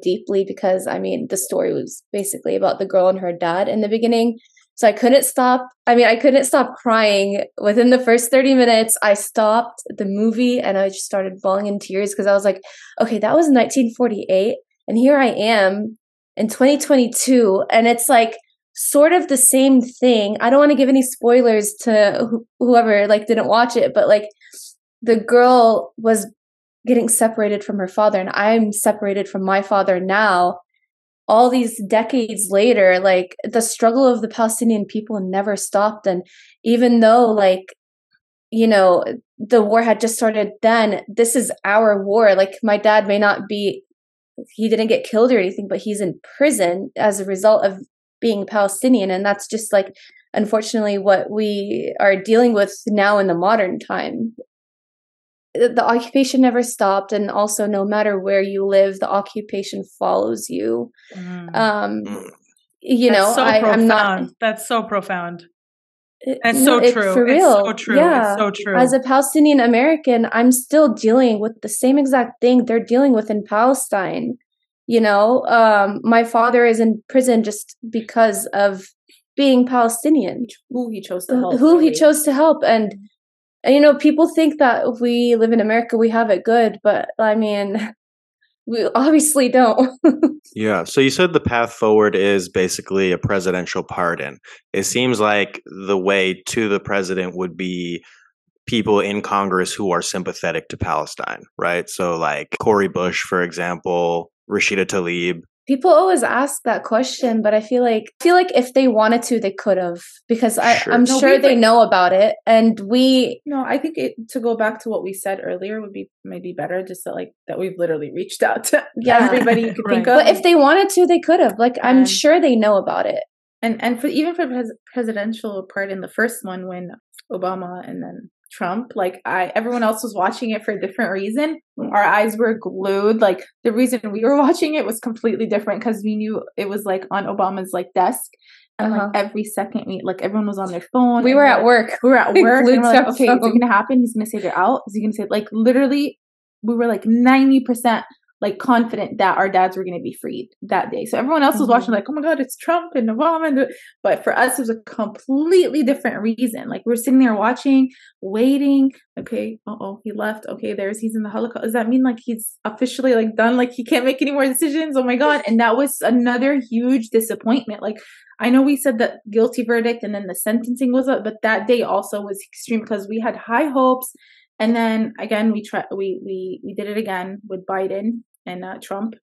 deeply because, I mean, the story was basically about the girl and her dad in the beginning. So I couldn't stop. I mean, I couldn't stop crying. Within the first 30 minutes, I stopped the movie and I just started bawling in tears because I was like, okay, that was 1948. And here I am in 2022, and it's like sort of the same thing. I don't want to give any spoilers to whoever like didn't watch it, but like the girl was getting separated from her father, and I'm separated from my father now. All these decades later, like the struggle of the Palestinian people never stopped. And even though, like, you know, the war had just started then, this is our war. Like my dad may not be, he didn't get killed or anything, but he's in prison as a result of being Palestinian. And that's just like, unfortunately, what we are dealing with now in the modern time. The occupation never stopped. And also, no matter where you live, the occupation follows you. You that's know, so I'm not. That's so profound. That's so true. For real. It's so true. Yeah. It's so true. As a Palestinian American, I'm still dealing with the same exact thing they're dealing with in Palestine. You know, my father is in prison just because of being Palestinian. Who he chose to help. Who really. He chose to help. And, you know, people think that if we live in America, we have it good. But, I mean, we obviously don't. Yeah. So you said the path forward is basically a presidential pardon. It seems like the way to the president would be people in Congress who are sympathetic to Palestine, right? So like Cori Bush, for example, Rashida Tlaib. People always ask that question, but I feel like if they wanted to, they could have, because I'm sure they know about it. And we I think to go back to what we said earlier would be maybe better, just that, like, that we've literally reached out to everybody you could think of. But if they wanted to, they could have. Like, I'm sure they know about it. And for even for presidential pardon, the first one when Obama and then Trump, like everyone else was watching it for a different reason. Our eyes were glued. Like the reason we were watching it was completely different because we knew it was like on Obama's like desk, and like every second we like everyone was on their phone. We were at work. And we're like, okay, is it gonna happen? He's gonna say they're out. Is he gonna say like literally? We were like 90% like confident that our dads were gonna be freed that day. So everyone else was watching like, oh my God, it's Trump and Obama. But for us, it was a completely different reason. Like we're sitting there watching, waiting. Okay, he left. Okay, he's in the Holocaust. Does that mean like he's officially like done? Like he can't make any more decisions. Oh my God. And that was another huge disappointment. Like I know we said that guilty verdict and then the sentencing was up, but that day also was extreme because we had high hopes. And then again, we did it again with Biden and Trump,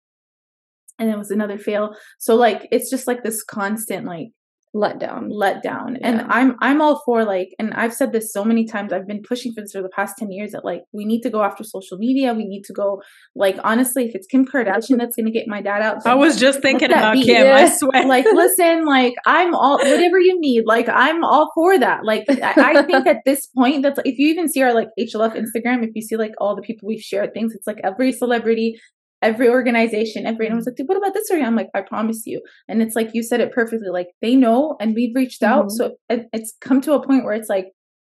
and it was another fail. So like it's just like this constant like letdown. Yeah. And I'm all for like, and I've said this so many times. I've been pushing for this for the past 10 years that like we need to go after social media. We need to go like honestly, if it's Kim Kardashian that's going to get my dad out. So I was just thinking about Kim. Yeah. I swear. Like listen, like I'm all whatever you need. Like I'm all for that. Like I think at this point that's like, if you even see our like HLF Instagram, if you see like all the people we've shared things, it's like every celebrity. Every organization, everyone was like, what about this area? I'm like, I promise you. And it's like, you said it perfectly. Like they know, and we've reached out. So it's come to a point where it's like,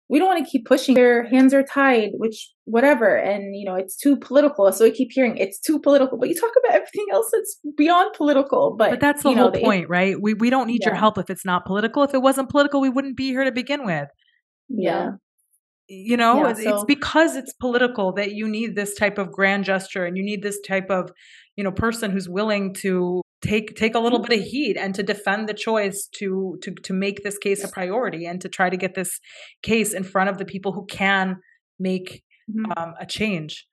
we don't want to keep pushing. Their hands are tied, which whatever. And, you know, it's too political. So we keep hearing it's too political, but you talk about everything else that's beyond political. But that's the whole point, right? We don't need your help if it's not political. If it wasn't political, we wouldn't be here to begin with. Yeah. You know, it's because it's political that you need this type of grand gesture, and you need this type of, you know, person who's willing to take a little bit of heat and to defend the choice to make this case a priority and to try to get this case in front of the people who can make a change.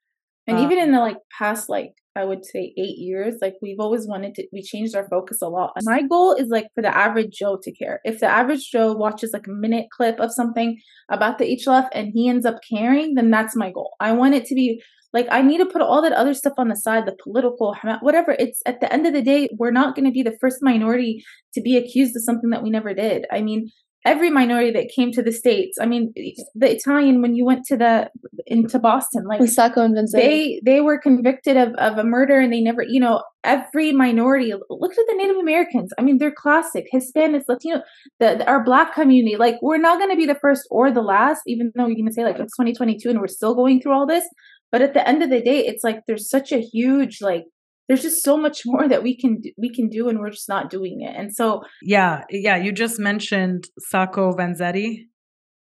And even in the past, I would say 8 years, we've always wanted to, we changed our focus a lot. My goal is for the average Joe to care. If the average Joe watches a minute clip of something about the HLF and he ends up caring, then that's my goal. I want it to be I need to put all that other stuff on the side, the political, whatever. It's at the end of the day, we're not going to be the first minority to be accused of something that we never did. I mean, every minority that came to the States, I mean, the Italian, when you went to into Boston, Sacco and Vanzetti, they were convicted of a murder, and they never, every minority. Look at the Native Americans. I mean, they're classic. Hispanics, Latino, our Black community. We're not going to be the first or the last, even though you're going to say it's 2022 and we're still going through all this. But at the end of the day, it's there's such a huge there's just so much more that we can do, and we're just not doing it. And so, yeah. You just mentioned Sacco Vanzetti.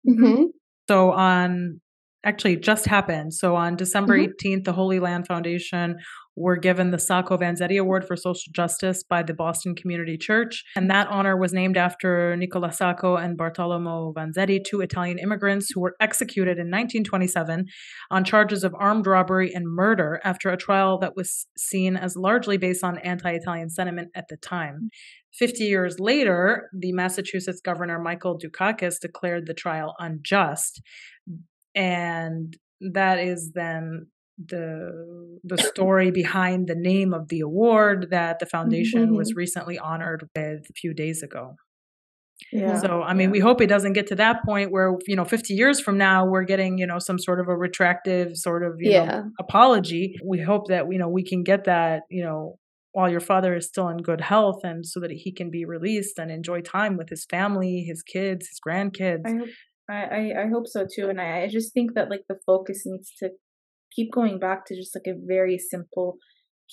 Mm-hmm. So it just happened. So on December 18th, the Holy Land Foundation were given the Sacco Vanzetti Award for Social Justice by the Boston Community Church. And that honor was named after Nicola Sacco and Bartolomeo Vanzetti, two Italian immigrants who were executed in 1927 on charges of armed robbery and murder after a trial that was seen as largely based on anti-Italian sentiment at the time. 50 years later, the Massachusetts governor, Michael Dukakis, declared the trial unjust. And that is then the story behind the name of the award that the foundation was recently honored with a few days ago. Yeah. So, I mean, we hope it doesn't get to that point where, 50 years from now, we're getting, some sort of a retractive sort of, you know, apology. We hope that, we can get that, while your father is still in good health, and so that he can be released and enjoy time with his family, his kids, his grandkids. I hope so too. And I just think that the focus needs to keep going back to just a very simple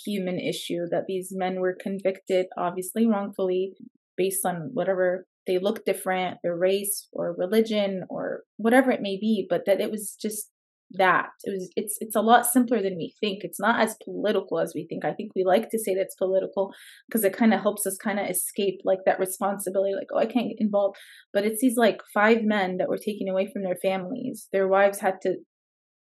human issue, that these men were convicted, obviously wrongfully, based on whatever, they look different, their race or religion or whatever it may be, but that it was just that. It's a lot simpler than we think. It's not as political as we think. I think we like to say that's political because it kind of helps us kind of escape that responsibility, oh, I can't get involved. But it's these 5 men that were taken away from their families. Their wives had to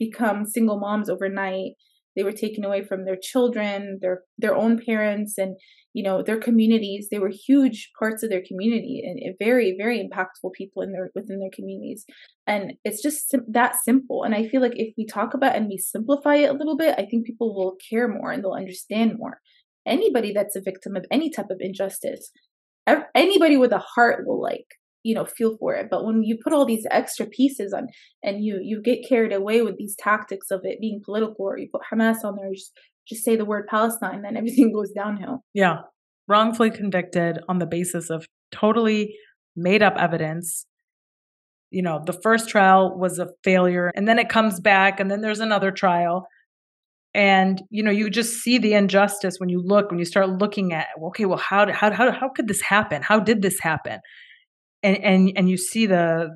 become single moms overnight. They were taken away from their children, their own parents, and their communities. They were huge parts of their community, and very, very impactful people within their communities. And it's just that simple. And I feel if we talk about and we simplify it a little bit, I think people will care more and they'll understand more. Anybody that's a victim of any type of injustice, anybody with a heart will feel for it. But when you put all these extra pieces on, and you get carried away with these tactics of it being political, or you put Hamas on there, you just say the word Palestine, then everything goes downhill. Yeah. Wrongfully convicted on the basis of totally made up evidence. The first trial was a failure, and then it comes back, and then there's another trial. And, you just see the injustice when you start looking at, okay, well, how could this happen? How did this happen? And you see the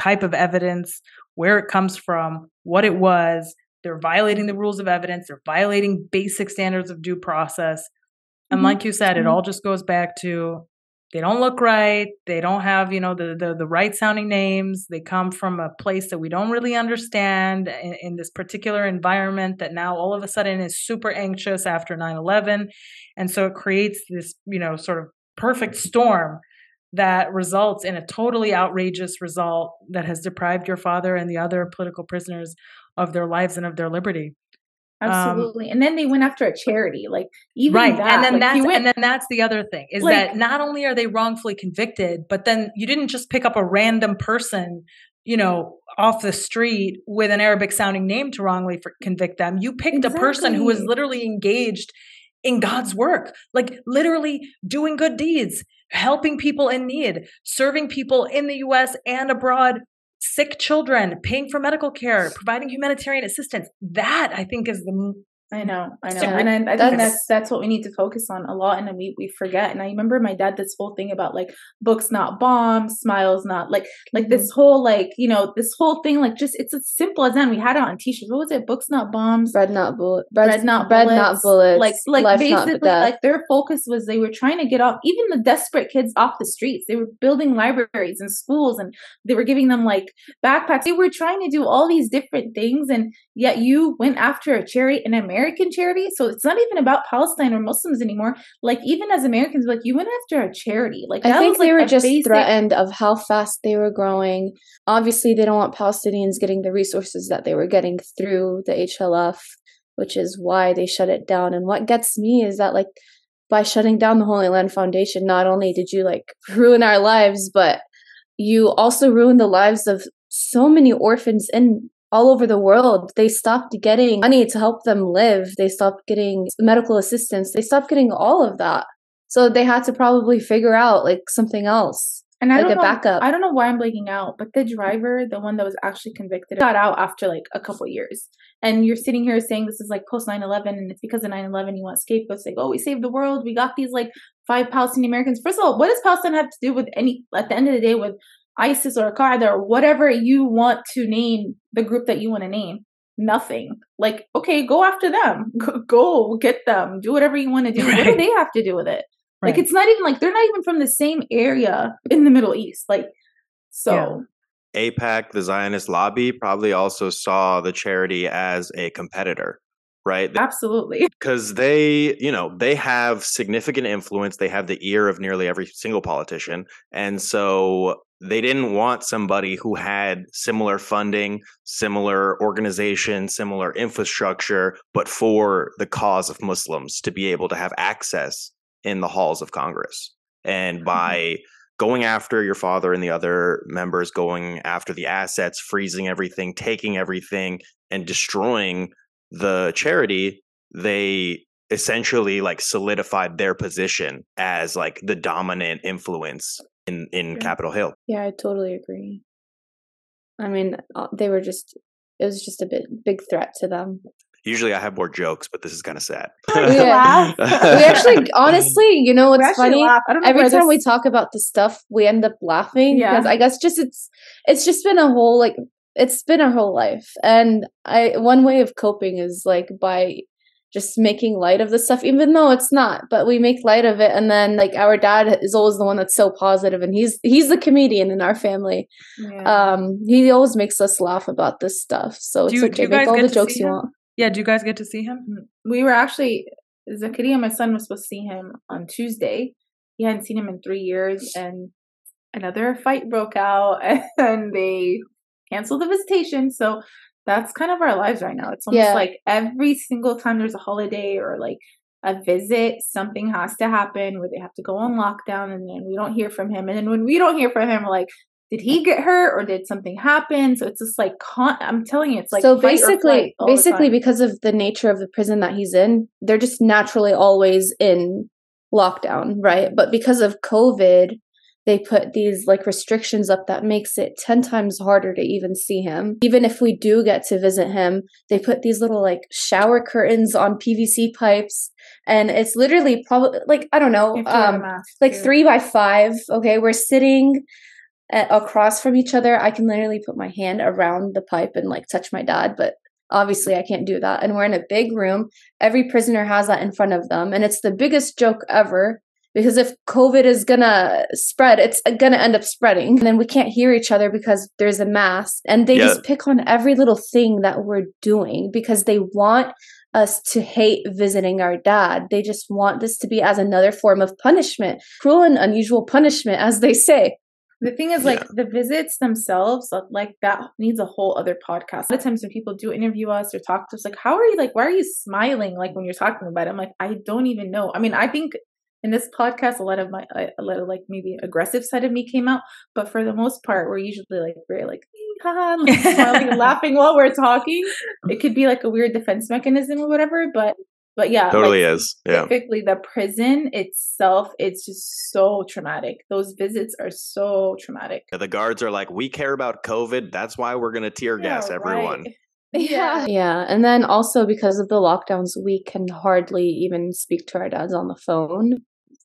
type of evidence, where it comes from, what it was. They're violating the rules of evidence. They're violating basic standards of due process. And like you said, it all just goes back to they don't look right. They don't have, the right sounding names. They come from a place that we don't really understand, in this particular environment that now all of a sudden is super anxious after 9/11. And so it creates this, sort of perfect storm that results in a totally outrageous result that has deprived your father and the other political prisoners of their lives and of their liberty. Absolutely. And then they went after a charity, that. And then that's the other thing is that not only are they wrongfully convicted, but then you didn't just pick up a random person, off the street with an Arabic sounding name to wrongly convict them. You picked a person who was literally engaged in God's work, literally doing good deeds, helping people in need, serving people in the U.S. and abroad, sick children, paying for medical care, providing humanitarian assistance. That, I think, is the I know. Sorry. And I think that's what we need to focus on a lot. And we forget. And I remember my dad, this whole thing about like books, not bombs, smiles, not like this whole, this whole thing, it's as simple as that. We had it on t-shirts. What was it? Books, not bombs. Bread, not bullets. Bread, not bullets. Like basically, their focus was they were trying to get off, even the desperate kids off the streets. They were building libraries and schools, and they were giving them like backpacks. They were trying to do all these different things. And yet you went after a charity, an American charity. So it's not even about Palestine or Muslims anymore. Like even as Americans, like you went after a charity. Like that I think was, they were just threatened of how fast they were growing. Obviously, they don't want Palestinians getting the resources that they were getting through the HLF, which is why they shut it down. And what gets me is that by shutting down the Holy Land Foundation, not only did you ruin our lives, but you also ruined the lives of so many orphans in all over the world. They stopped getting money to help them live. They stopped getting medical assistance. They stopped getting all of that. So they had to probably figure out something else. And I don't know why I'm blanking out, but the driver, the one that was actually convicted, got out after a couple years. And you're sitting here saying this is post 9/11, and it's because of 9/11 you want scapegoats. We saved the world. We got these 5 Palestinian Americans. First of all, what does Palestine have to do with at the end of the day, with ISIS or Qaeda or whatever you want to name the group that you want to name? Nothing. Okay, go after them. Go get them. Do whatever you want to do. Right. What do they have to do with it? Right. It's not even they're not even from the same area in the Middle East. AIPAC, the Zionist lobby, probably also saw the charity as a competitor, right? Absolutely. Because they, they have significant influence. They have the ear of nearly every single politician. And so they didn't want somebody who had similar funding, similar organization, similar infrastructure, but for the cause of Muslims to be able to have access in the halls of Congress. And by going after your father and the other members, going after the assets, freezing everything, taking everything, and destroying the charity, they essentially solidified their position as the dominant influence in Capitol Hill. Yeah, I totally agree. I mean, it was just a big threat to them. Usually I have more jokes, but this is kind of sad. Yeah. We actually, honestly, what's funny? Every time we talk about the stuff, we end up laughing. Yeah. Because I guess it's just been a whole, it's been our whole life. And one way of coping is by just making light of the stuff, even though it's not, but we make light of it. And then our dad is always the one that's so positive, and he's the comedian in our family. Yeah. He always makes us laugh about this stuff. So make all the jokes you want. Yeah, do you guys get to see him? We were actually, Zakaria, my son, was supposed to see him on Tuesday. He hadn't seen him in 3 years, and another fight broke out, and they canceled the visitation. So that's kind of our lives right now. It's almost every single time there's a holiday or a visit, something has to happen where they have to go on lockdown, and then we don't hear from him. And then when we don't hear from him, we're did he get hurt or did something happen? So it's just I'm telling you, it's so basically because of the nature of the prison that he's in, they're just naturally always in lockdown, right? But because of COVID, they put these restrictions up that makes it 10 times harder to even see him. Even if we do get to visit him, they put these little shower curtains on PVC pipes. And it's literally probably I don't know, 3x5. Okay, we're sitting across from each other. I can literally put my hand around the pipe and touch my dad, but obviously I can't do that. And we're in a big room. Every prisoner has that in front of them, and it's the biggest joke ever, because if COVID is gonna spread, it's gonna end up spreading, and then we can't hear each other because there's a mask. And they just pick on every little thing that we're doing because they want us to hate visiting our dad. They just want this to be as another form of punishment, cruel and unusual punishment, as they say. The thing is, the visits themselves, that needs a whole other podcast. A lot of times when people do interview us or talk to us, how are you, why are you smiling, when you're talking about it? I'm I don't even know. I mean, I think in this podcast, a lot of my, maybe aggressive side of me came out. But for the most part, we're usually, very, smiling, laughing while we're talking. It could be, a weird defense mechanism or whatever, but yeah, totally is. Yeah. Specifically, the prison itself, it's just so traumatic. Those visits are so traumatic. The guards are we care about COVID. That's why we're going to tear gas everyone. Right. Yeah. And then also because of the lockdowns, we can hardly even speak to our dads on the phone.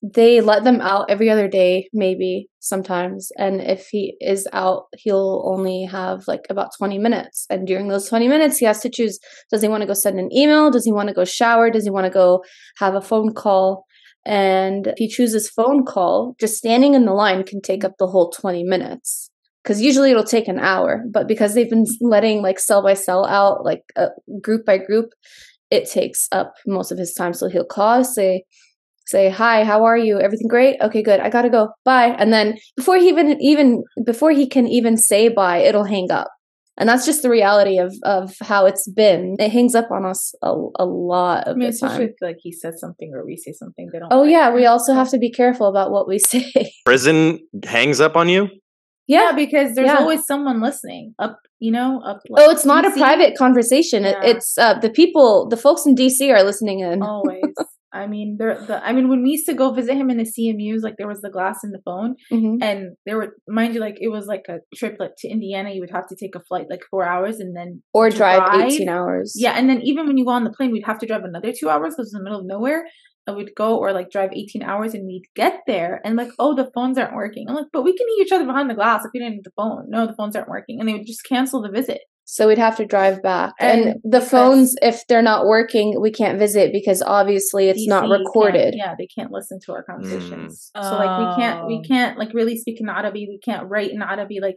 They let them out every other day, maybe sometimes. And if he is out, he'll only have like about 20 minutes. And during those 20 minutes, he has to choose, does he want to go send an email? Does he want to go shower? Does he want to go have a phone call? And if he chooses phone call, just standing in the line can take up the whole 20 minutes. Because usually it'll take an hour, but because they've been letting like cell by cell out, like group by group, it takes up most of his time. So he'll call, say, hi, how are you? Everything great? Okay, good. I gotta go. Bye. And then before he can even say bye, it'll hang up. And that's just the reality of how it's been. It hangs up on us a lot of the time. Especially if like he says something or we say something they don't. Oh like yeah, we also have to be careful about what we say. Prison hangs up on you. Yeah, because there's always someone listening up, up. Like, oh, it's not DC. A private conversation. Yeah. It's the folks in DC are listening in. Always. When we used to go visit him in the CMUs, like there was the glass in the phone, mm-hmm. and there were, mind you, like it was like a trip like, to Indiana. You would have to take a flight like 4 hours and then or drive 18 hours. Yeah, and then even when you go on the plane, we'd have to drive another 2 hours because it's in the middle of nowhere. I would go or like drive 18 hours and we'd get there and like, oh, the phones aren't working. I'm like, but we can hear each other behind the glass if you didn't need the phone. No, the phones aren't working. And they would just cancel the visit. So we'd have to drive back. And the phones, if they're not working, we can't visit because obviously it's not recorded. They can't listen to our conversations. Mm. So like we can't like really speak in Arabic. We can't write in Arabic. Like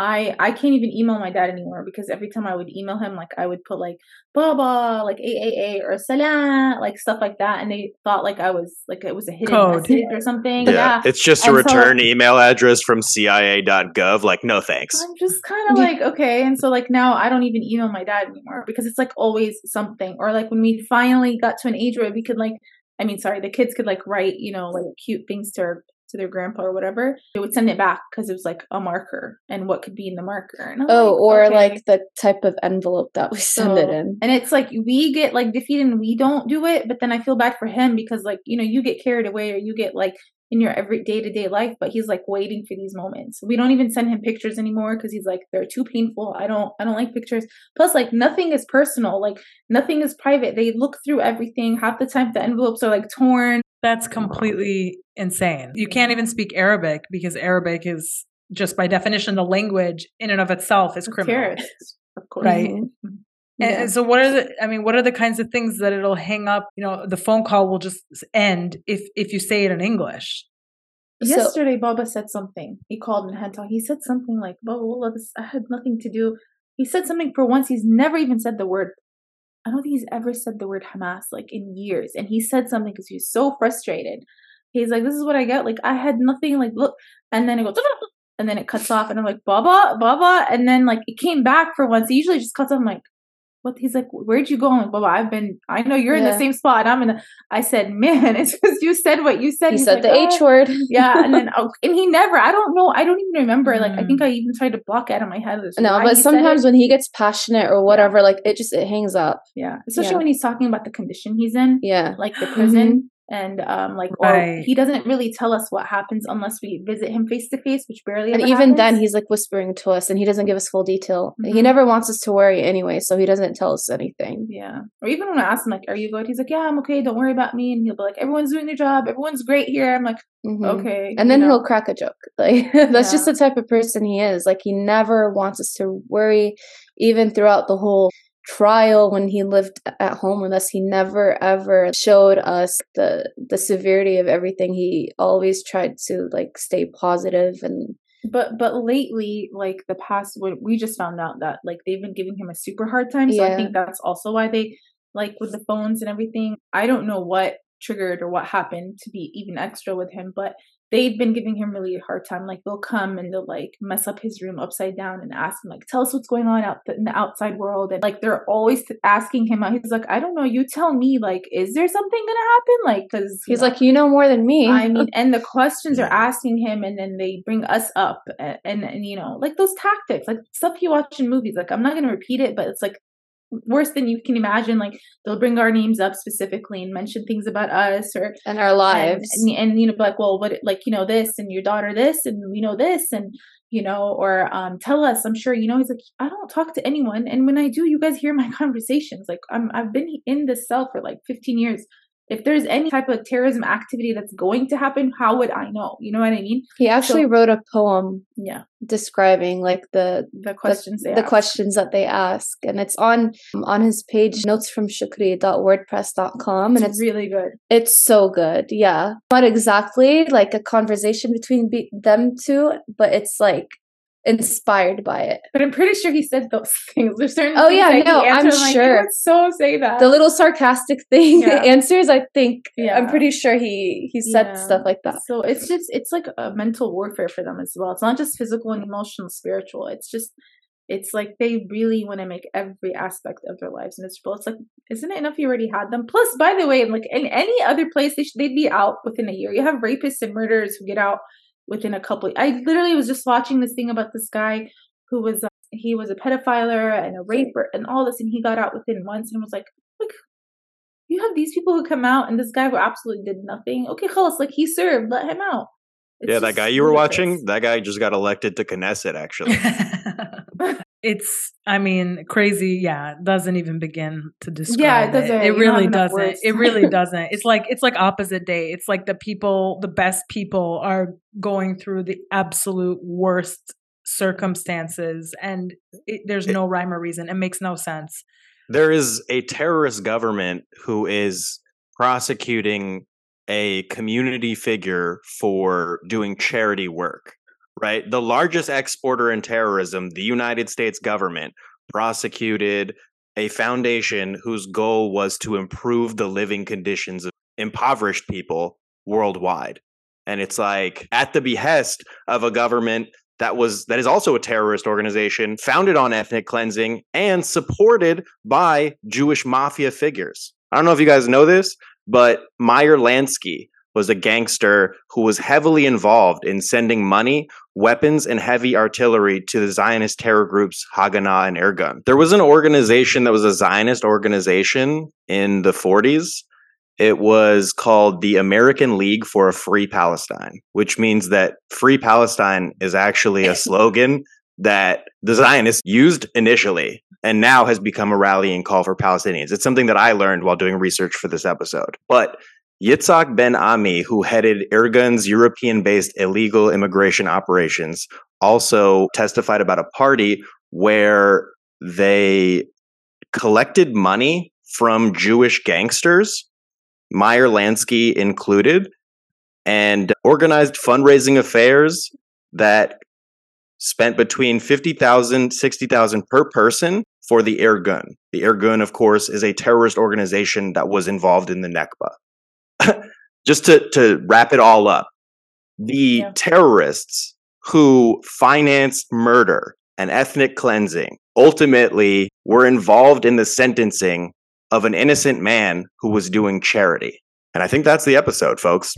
I can't even email my dad anymore because every time I would email him, like I would put like Baba, like AAA or Salam, like stuff like that. And they thought like I was like it was a hidden message or something. Yeah. It's just a return email address from CIA.gov. Like, no, thanks. I'm just kind of like, okay. And so like now I don't even email my dad anymore because it's like always something. Or like when we finally got to an age where we could like, the kids could like write, like cute things to her. To their grandpa or whatever, they would send it back because it was like a marker and what could be in the marker. Like the type of envelope that we send it in. And it's like we get like defeated and we don't do it, but then I feel bad for him because like, you get carried away or you get like in your every day-to-day life, but he's like waiting for these moments. We don't even send him pictures anymore because he's like, they're too painful. I don't like pictures. Plus like nothing is personal. Like nothing is private. They look through everything. Half the time the envelopes are like torn. That's completely insane. You can't even speak Arabic because Arabic is just by definition, the language in and of itself is criminal. Of course. Right. Mm-hmm. Yeah. And so what are the kinds of things that it'll hang up? The phone call will just end if you say it in English. Yesterday, Baba said something. He called and he said something like, Baba, I had nothing to do. He said something for once. He's never even said the word. I don't think he's ever said the word Hamas like in years. And he said something because he was so frustrated. He's like, this is what I get. Like, I had nothing. Like, look. And then it goes, and then it cuts off. And I'm like, Baba. And then like it came back for once. He usually just cuts off. I'm like, what? He's like, where'd you go? I'm like, Baba, I know you're in the same spot. I said, man, it's because you said what you said. You said like, the H word. Yeah. And then, and he never, I don't know. I don't even remember. Mm-hmm. Like, I think I even tried to block out of my head. No, but sometimes when he gets passionate or whatever, like it hangs up. Yeah. Especially when he's talking about the condition he's in. Yeah. Like the prison. And or he doesn't really tell us what happens unless we visit him face to face, which barely ever happens. Then he's like whispering to us and he doesn't give us full detail. Mm-hmm. He never wants us to worry anyway, so he doesn't tell us anything. Yeah. Or even when I ask him like, are you good? He's like, yeah, I'm okay, don't worry about me. And he'll be like, everyone's doing their job, everyone's great here. I'm like, mm-hmm. Okay. And then he'll crack a joke. Like that's just the type of person he is. Like he never wants us to worry, even throughout the whole trial when he lived at home with us. He never ever showed us the severity of everything. He always tried to like stay positive. And but lately, like the past, when we just found out that like they've been giving him a super hard time, so I think that's also why they like with the phones and everything. I don't know what triggered or what happened to be even extra with him, but they've been giving him really a hard time. Like they'll come and they'll like mess up his room upside down and ask him like, tell us what's going on out in the outside world. And like, they're always asking him out. He's like, I don't know. You tell me, like, is there something going to happen? Like, cause he's like, you know more than me. I mean, and the questions are asking him and then they bring us up and like those tactics, like stuff you watch in movies. Like, I'm not going to repeat it, but it's like, worse than you can imagine. Like, they'll bring our names up specifically and mention things about us or and our lives, and you know, like, well, what, like, you know, this, and your daughter this, and you know this, and you know, or tell us. I'm sure, you know, he's like, I don't talk to anyone, and when I do, you guys hear my conversations. Like, I've been in this cell for like 15 years. If there's any type of terrorism activity that's going to happen, how would I know? You know what I mean? He actually wrote a poem, describing like the questions that they ask, and it's on his page, notesfromshukri.wordpress.com, and it's really good. It's so good, yeah. Not exactly like a conversation between them two, but it's like inspired by it. But I'm pretty sure he said those things. There's certain things I'm sure. Like, so say that. The little sarcastic thing, the answers, I think. Yeah. I'm pretty sure he said stuff like that. So it's like a mental warfare for them as well. It's not just physical and emotional, spiritual. It's like they really want to make every aspect of their lives miserable. It's like, isn't it enough you already had them? Plus, by the way, like in any other place, they'd be out within a year. You have rapists and murderers who get out within a couple. I literally was just watching this thing about this guy who was he was a pedophile and a raper and all this, and he got out within months. And was like, look, you have these people who come out, and this guy who absolutely did nothing. Okay, Khalas, like, he served, let him out. It's that guy you were watching, that guy just got elected to Knesset, actually. It's, I mean, crazy. Yeah, it doesn't even begin to describe. Yeah, it doesn't. It really doesn't. It really doesn't. It's like opposite day. It's like the best people are going through the absolute worst circumstances, and there's no rhyme or reason. It makes no sense. There is a terrorist government who is prosecuting a community figure for doing charity work. Right. The largest exporter in terrorism, the United States government, prosecuted a foundation whose goal was to improve the living conditions of impoverished people worldwide. And it's like at the behest of a government that is also a terrorist organization founded on ethnic cleansing and supported by Jewish mafia figures. I don't know if you guys know this, but Meyer Lansky was a gangster who was heavily involved in sending money, weapons, and heavy artillery to the Zionist terror groups Haganah and Irgun. There was an organization that was a Zionist organization in the 40s. It was called the American League for a Free Palestine, which means that Free Palestine is actually a slogan that the Zionists used initially and now has become a rallying call for Palestinians. It's something that I learned while doing research for this episode. But Yitzhak Ben Ami, who headed Irgun's European-based illegal immigration operations, also testified about a party where they collected money from Jewish gangsters, Meyer Lansky included, and organized fundraising affairs that spent between $50,000, $60,000 per person for the Irgun. The Irgun, of course, is a terrorist organization that was involved in the Nakba. Just to wrap it all up, the terrorists who financed murder and ethnic cleansing ultimately were involved in the sentencing of an innocent man who was doing charity. And I think that's the episode, folks.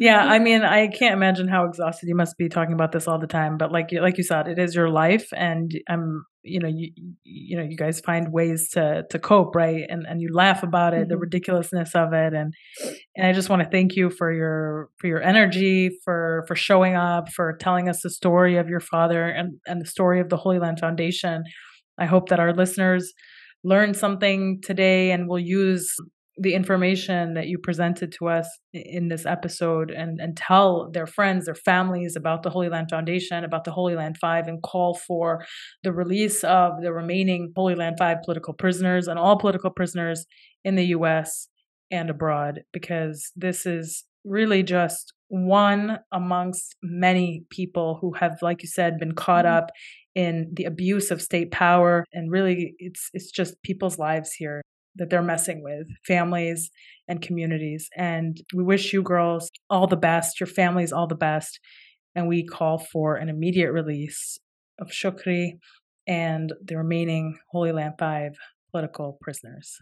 Yeah, I mean, I can't imagine how exhausted you must be talking about this all the time. But like you said, it is your life, and you guys find ways to cope, right? And you laugh about it, the ridiculousness of it, and I just want to thank you for your energy, for showing up, for telling us the story of your father and the story of the Holy Land Foundation. I hope that our listeners learned something today and will use the information that you presented to us in this episode and tell their friends, their families about the Holy Land Foundation, about the Holy Land 5, and call for the release of the remaining Holy Land 5 political prisoners and all political prisoners in the U.S. and abroad, because this is really just one amongst many people who have, like you said, been caught up in the abuse of state power. And really, it's just people's lives here that they're messing with, families and communities. And we wish you girls all the best, your families all the best. And we call for an immediate release of Shukri and the remaining Holy Land 5 political prisoners.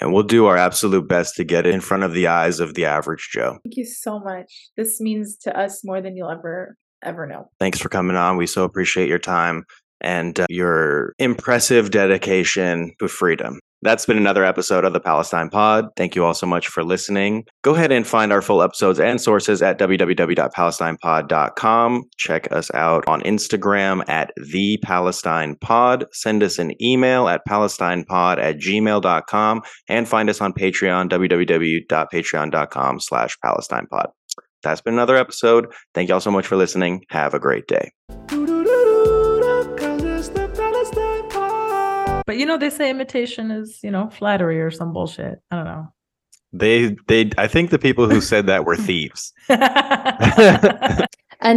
And we'll do our absolute best to get it in front of the eyes of the average Joe. Thank you so much. This means to us more than you'll ever know. Thanks for coming on. We so appreciate your time. and your impressive dedication to freedom. That's been another episode of the Palestine Pod. Thank you all so much for listening. Go ahead and find our full episodes and sources at www.palestinepod.com. Check us out on Instagram at The Palestine Pod. Send us an email at palestinepod@gmail.com and find us on Patreon, www.patreon.com/PalestinePod. That's been another episode. Thank you all so much for listening. Have a great day. But you know, they say imitation is, you know, flattery or some bullshit. I don't know. I think the people who said that were thieves. And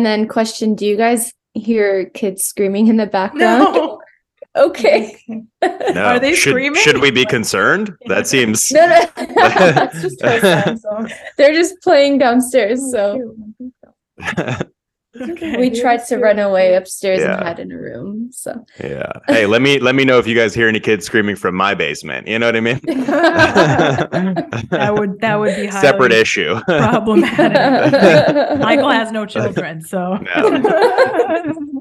then question, do you guys hear kids screaming in the background? No. Okay. No. Are they screaming? Should we be concerned? That seems... No. That's just her time song. They're just playing downstairs, so... Okay. We tried to run away upstairs and hide in a room. So yeah. Hey, let me know if you guys hear any kids screaming from my basement. You know what I mean? that would be separate issue. Problematic. Michael has no children, so. No.